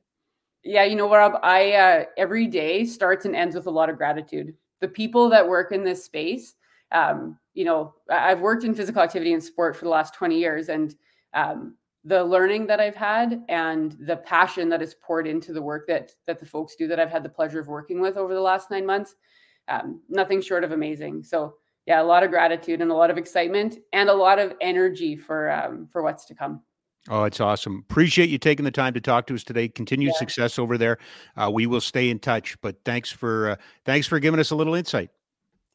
Yeah, you know, Rob, I uh, every day starts and ends with a lot of gratitude. The people that work in this space, um, you know, I've worked in physical activity and sport for the last twenty years, and um, the learning that I've had and the passion that is poured into the work that that the folks do that I've had the pleasure of working with over the last nine months. Um, nothing short of amazing. So yeah, a lot of gratitude and a lot of excitement and a lot of energy for, um, for what's to come. Oh, it's awesome. Appreciate you taking the time to talk to us today. Continued yeah. success over there. Uh, we will stay in touch, but thanks for, uh, thanks for giving us a little insight.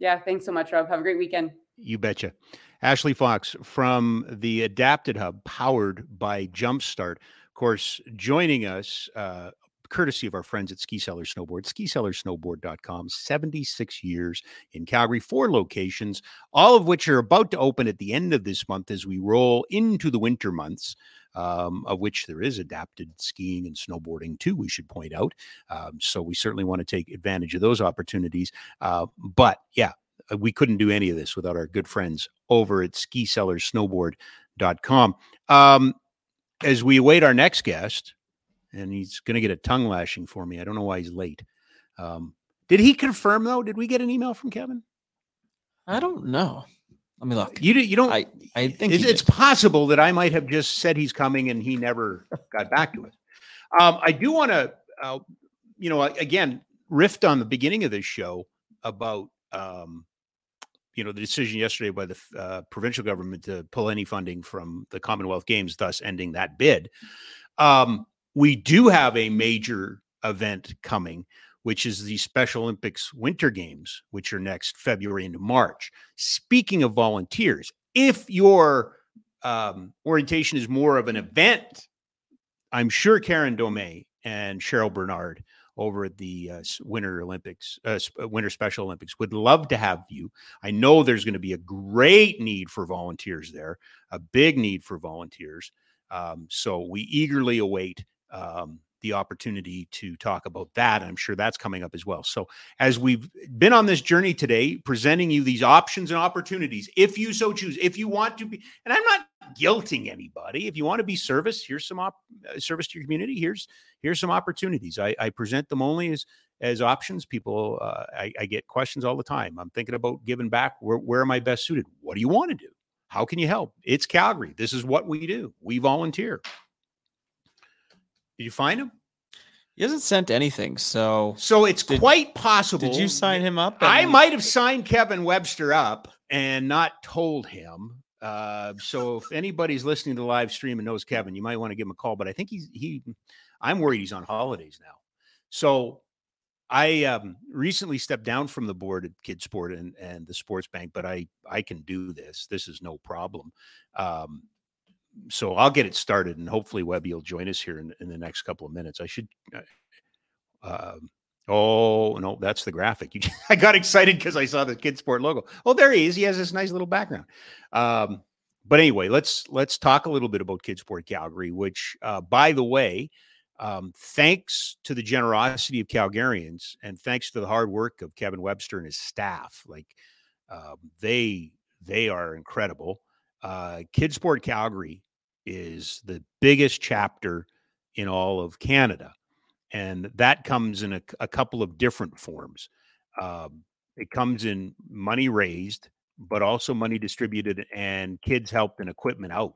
Yeah. Thanks so much, Rob. Have a great weekend. You betcha. Ashley Fox from the Adapted Hub, powered by Jumpstart, of course, joining us, uh, courtesy of our friends at Ski Cellar Snowboard, ski cellar snowboard dot com, seventy-six years in Calgary, four locations, all of which are about to open at the end of this month as we roll into the winter months, um, of which there is adapted skiing and snowboarding too, we should point out. Um, so we certainly want to take advantage of those opportunities. Uh, but yeah, we couldn't do any of this without our good friends over at ski cellar snowboard dot com. Um, as we await our next guest, and he's going to get a tongue lashing for me. I don't know why he's late. Um, did he confirm, though? Did we get an email from Kevin? I don't know. Let me look. You, do, you don't. I, I think it's, it's possible that I might have just said he's coming and he never got back to us. Um, I do want to, uh, you know, again, riff on the beginning of this show about, um, you know, the decision yesterday by the uh, provincial government to pull any funding from the Commonwealth Games, thus ending that bid. Um, We do have a major event coming, which is the Special Olympics Winter Games, which are next February into March. Speaking of volunteers, if your um, orientation is more of an event, I'm sure Karen Domey and Cheryl Bernard over at the uh, Winter Olympics, uh, Winter Special Olympics would love to have you. I know there's going to be a great need for volunteers there, a big need for volunteers. Um, so we eagerly await um, the opportunity to talk about that. I'm sure that's coming up as well. So as we've been on this journey today, presenting you these options and opportunities, if you so choose, if you want to be, and I'm not guilting anybody. If you want to be service, here's some op- service to your community. Here's, here's some opportunities. I, I present them only as, as options. People, uh, I, I get questions all the time. I'm thinking about giving back. Where, where am I best suited? What do you want to do? How can you help? It's Calgary. This is what we do. We volunteer. Did you find him? He hasn't sent anything, so... So it's did, quite possible... Did you sign him up? I any? might have signed Kevin Webster up and not told him. Uh, so if anybody's listening to the live stream and knows Kevin, you might want to give him a call. But I think he's... he. I'm worried he's on holidays now. So I um, recently stepped down from the board at Kidsport and, and the Sports Bank, but I, I can do this. This is no problem. Um So I'll get it started, and hopefully Webby will join us here in, in the next couple of minutes. I should. Uh, oh no, that's the graphic. You, I got excited because I saw the Kidsport logo. Oh, there he is. He has this nice little background. Um, but anyway, let's let's talk a little bit about Kidsport Calgary, which, uh, by the way, um, thanks to the generosity of Calgarians and thanks to the hard work of Kevin Webster and his staff, like uh, they they are incredible. Uh, Kidsport Calgary is the biggest chapter in all of Canada. And that comes in a, a couple of different forms. Um, it comes in money raised, but also money distributed and kids helped and equipment out.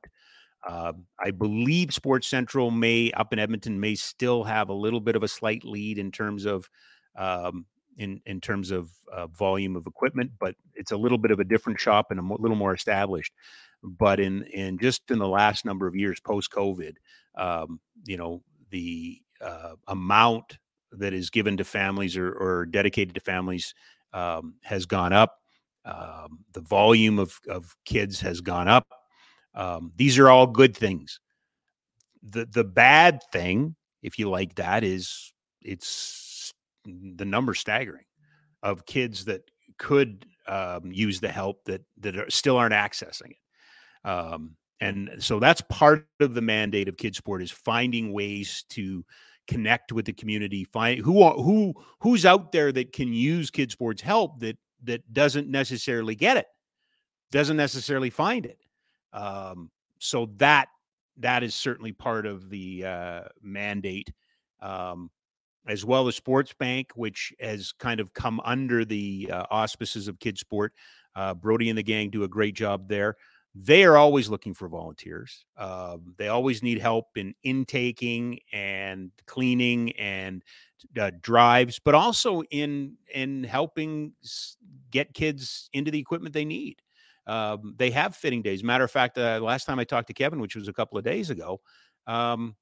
Uh, I believe Sports Central may, up in Edmonton, may still have a little bit of a slight lead in terms of um, in, in terms of uh, volume of equipment, but it's a little bit of a different shop and a mo- little more established. But in, in just in the last number of years post-COVID, um, you know, the uh, amount that is given to families or, or dedicated to families um, has gone up. Um, the volume of, of kids has gone up. Um, these are all good things. The the bad thing, if you like that, is it's the number staggering of kids that could um, use the help that that are, still aren't accessing it. Um, and so that's part of the mandate of Kidsport is finding ways to connect with the community, find who who who's out there that can use Kidsport's help that that doesn't necessarily get it, doesn't necessarily find it. Um, so that that is certainly part of the uh, mandate, um, as well as Sports Bank, which has kind of come under the uh, auspices of Kidsport. Uh, Brody and the gang do a great job there. They are always looking for volunteers. Uh, they always need help in intaking and cleaning and uh, drives, but also in in helping get kids into the equipment they need. Um, they have fitting days. Matter of fact, uh, last time I talked to Kevin, which was a couple of days ago, um,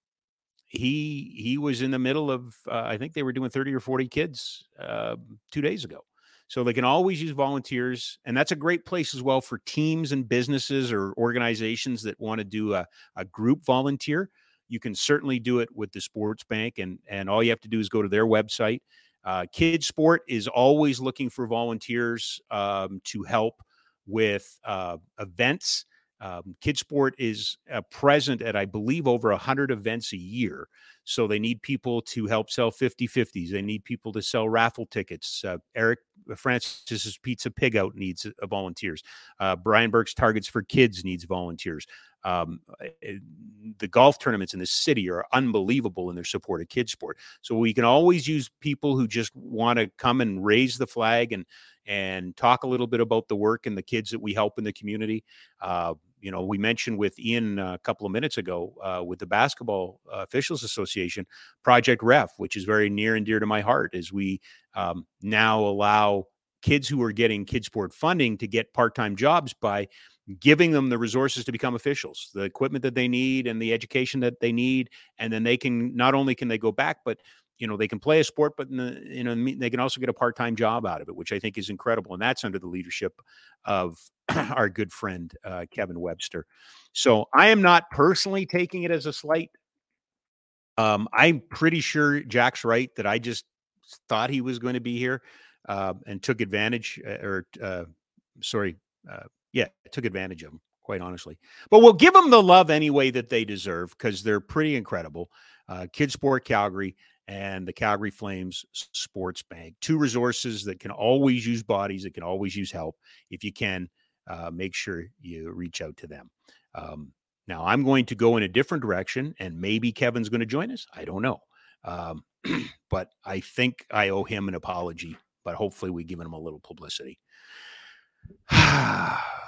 he he was in the middle of uh, I think they were doing thirty or forty kids uh, two days ago. So they can always use volunteers, and that's a great place as well for teams and businesses or organizations that want to do a, a group volunteer. You can certainly do it with the Sports Bank, and, and all you have to do is go to their website. Uh, Kidsport is always looking for volunteers um, to help with uh, events. Um, Kidsport is uh, present at, I believe, over one hundred events a year. So they need people to help sell fifty-fifties. They need people to sell raffle tickets. Uh, Eric Francis's Pizza Pig Out needs uh, volunteers. Uh, Brian Burke's Targets for Kids needs volunteers. Um, it, the golf tournaments in the city are unbelievable in their support of Kidsport. So we can always use people who just want to come and raise the flag and and talk a little bit about the work and the kids that we help in the community. Uh, you know, we mentioned with Ian a couple of minutes ago uh, with the Basketball Officials Association, Project Ref, which is very near and dear to my heart, as we um, now allow kids who are getting Kidsport funding to get part-time jobs by giving them the resources to become officials, the equipment that they need and the education that they need. And then they can, not only can they go back, but, you know, they can play a sport, but, in the, you know, they can also get a part-time job out of it, which I think is incredible. And that's under the leadership of our good friend, uh, Kevin Webster. So I am not personally taking it as a slight. Um, I'm pretty sure Jack's right that I just thought he was going to be here uh, and took advantage uh, or uh, sorry, uh, Yeah, I took advantage of them, quite honestly. But we'll give them the love anyway that they deserve because they're pretty incredible. Uh, Kidsport Calgary and the Calgary Flames Sports Bank. Two resources that can always use bodies, that can always use help. If you can, uh, make sure you reach out to them. Um, now, I'm going to go in a different direction, and maybe Kevin's going to join us. I don't know. Um, but I think I owe him an apology, but hopefully we've given him a little publicity.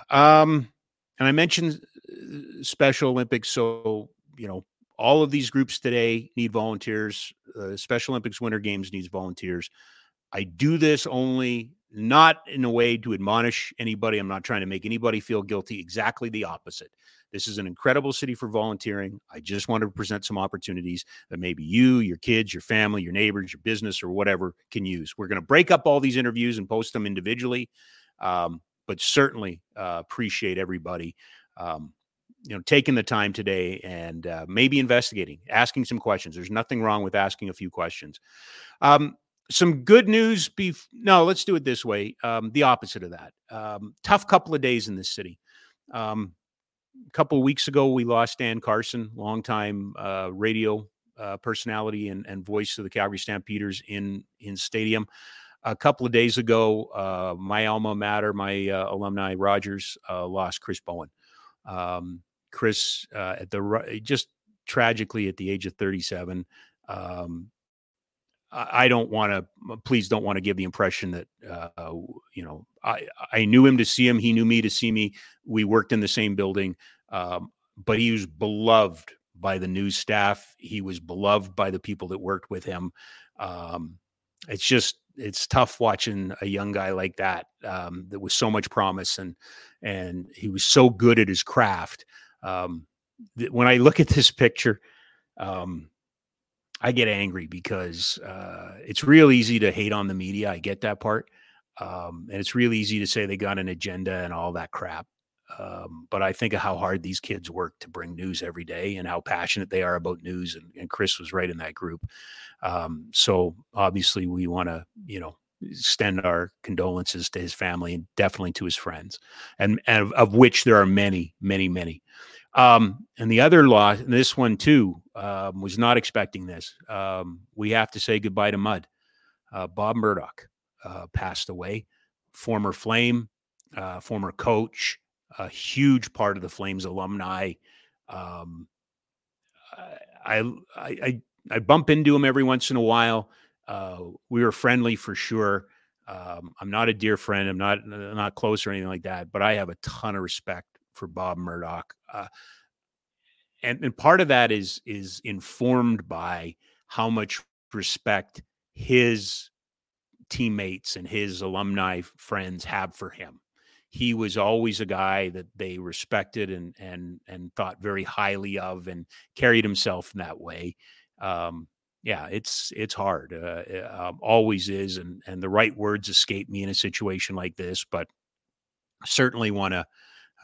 Um, and I mentioned Special Olympics. So, you know, all of these groups today need volunteers. Uh, Special Olympics Winter Games needs volunteers. I do this only not in a way to admonish anybody. I'm not trying to make anybody feel guilty. Exactly the opposite. This is an incredible city for volunteering. I just want to present some opportunities that maybe you, your kids, your family, your neighbors, your business, or whatever can use. We're going to break up all these interviews and post them individually. Um, but certainly uh, appreciate everybody, um, you know, taking the time today and uh, maybe investigating, asking some questions. There's nothing wrong with asking a few questions. Um, some good news. Bef- no, let's do it this way. Um, the opposite of that. Um, tough couple of days in this city. Um, a couple of weeks ago, we lost Dan Carson, longtime uh, radio uh, personality and, and voice of the Calgary Stampeders in in stadium. A couple of days ago, uh, my alma mater, my uh, alumni, Rogers, uh, lost Chris Bowen. Um, Chris, uh, at the just tragically at the age of thirty-seven. Um, I don't want to. Please don't want to give the impression that uh, you know. I I knew him to see him. He knew me to see me. We worked in the same building, um, but he was beloved by the news staff. He was beloved by the people that worked with him. Um, it's just. it's tough watching a young guy like that, um, that was so much promise, and, and he was so good at his craft. Um, th- when I look at this picture, um, I get angry because uh, it's real easy to hate on the media. I get that part. Um, and it's real easy to say they got an agenda and all that crap. Um, but I think of how hard these kids work to bring news every day and how passionate they are about news. And, and Chris was right in that group. Um, so obviously we want to, you know, extend our condolences to his family and definitely to his friends, and, and of, of which there are many, many, many. Um, and the other loss, and this one too, um, was not expecting this. Um, we have to say goodbye to Mud. Uh, Bob Murdoch, uh, passed away, former Flame, uh, former coach, a huge part of the Flames alumni. Um, I, I, I, I bump into him every once in a while. Uh, we were friendly for sure. Um, I'm not a dear friend. I'm not, not close or anything like that, but I have a ton of respect for Bob Murdoch. Uh, and, and part of that is, is informed by how much respect his teammates and his alumni friends have for him. He was always a guy that they respected and, and, and thought very highly of, and carried himself in that way. Um, yeah, it's, it's hard. Uh, it, um, always is. And, and the right words escape me in a situation like this, but certainly want to,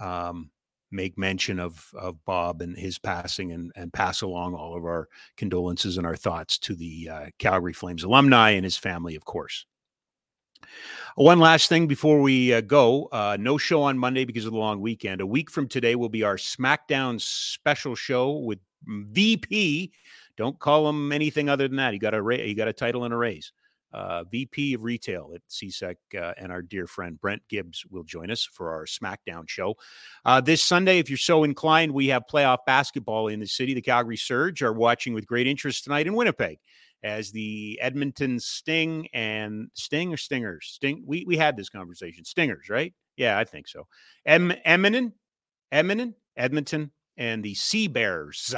um, make mention of, of Bob and his passing, and, and pass along all of our condolences and our thoughts to the uh, Calgary Flames alumni and his family, of course. One last thing before we uh, go, uh, no show on Monday because of the long weekend. A week from today will be our SmackDown special show with V P. Don't call him anything other than that. He got a, ra- he got a title and a raise. Uh, V P of Retail at C S E C, uh, and our dear friend Brent Gibbs will join us for our SmackDown show. Uh, this Sunday, if you're so inclined, we have playoff basketball in the city. The Calgary Surge are watching with great interest tonight in Winnipeg as the Edmonton Sting and Sting or Stingers. Sting. We we had this conversation. Stingers, right? Yeah, I think so. Em, Edmonton, Edmonton, Edmonton, and the Sea Bears.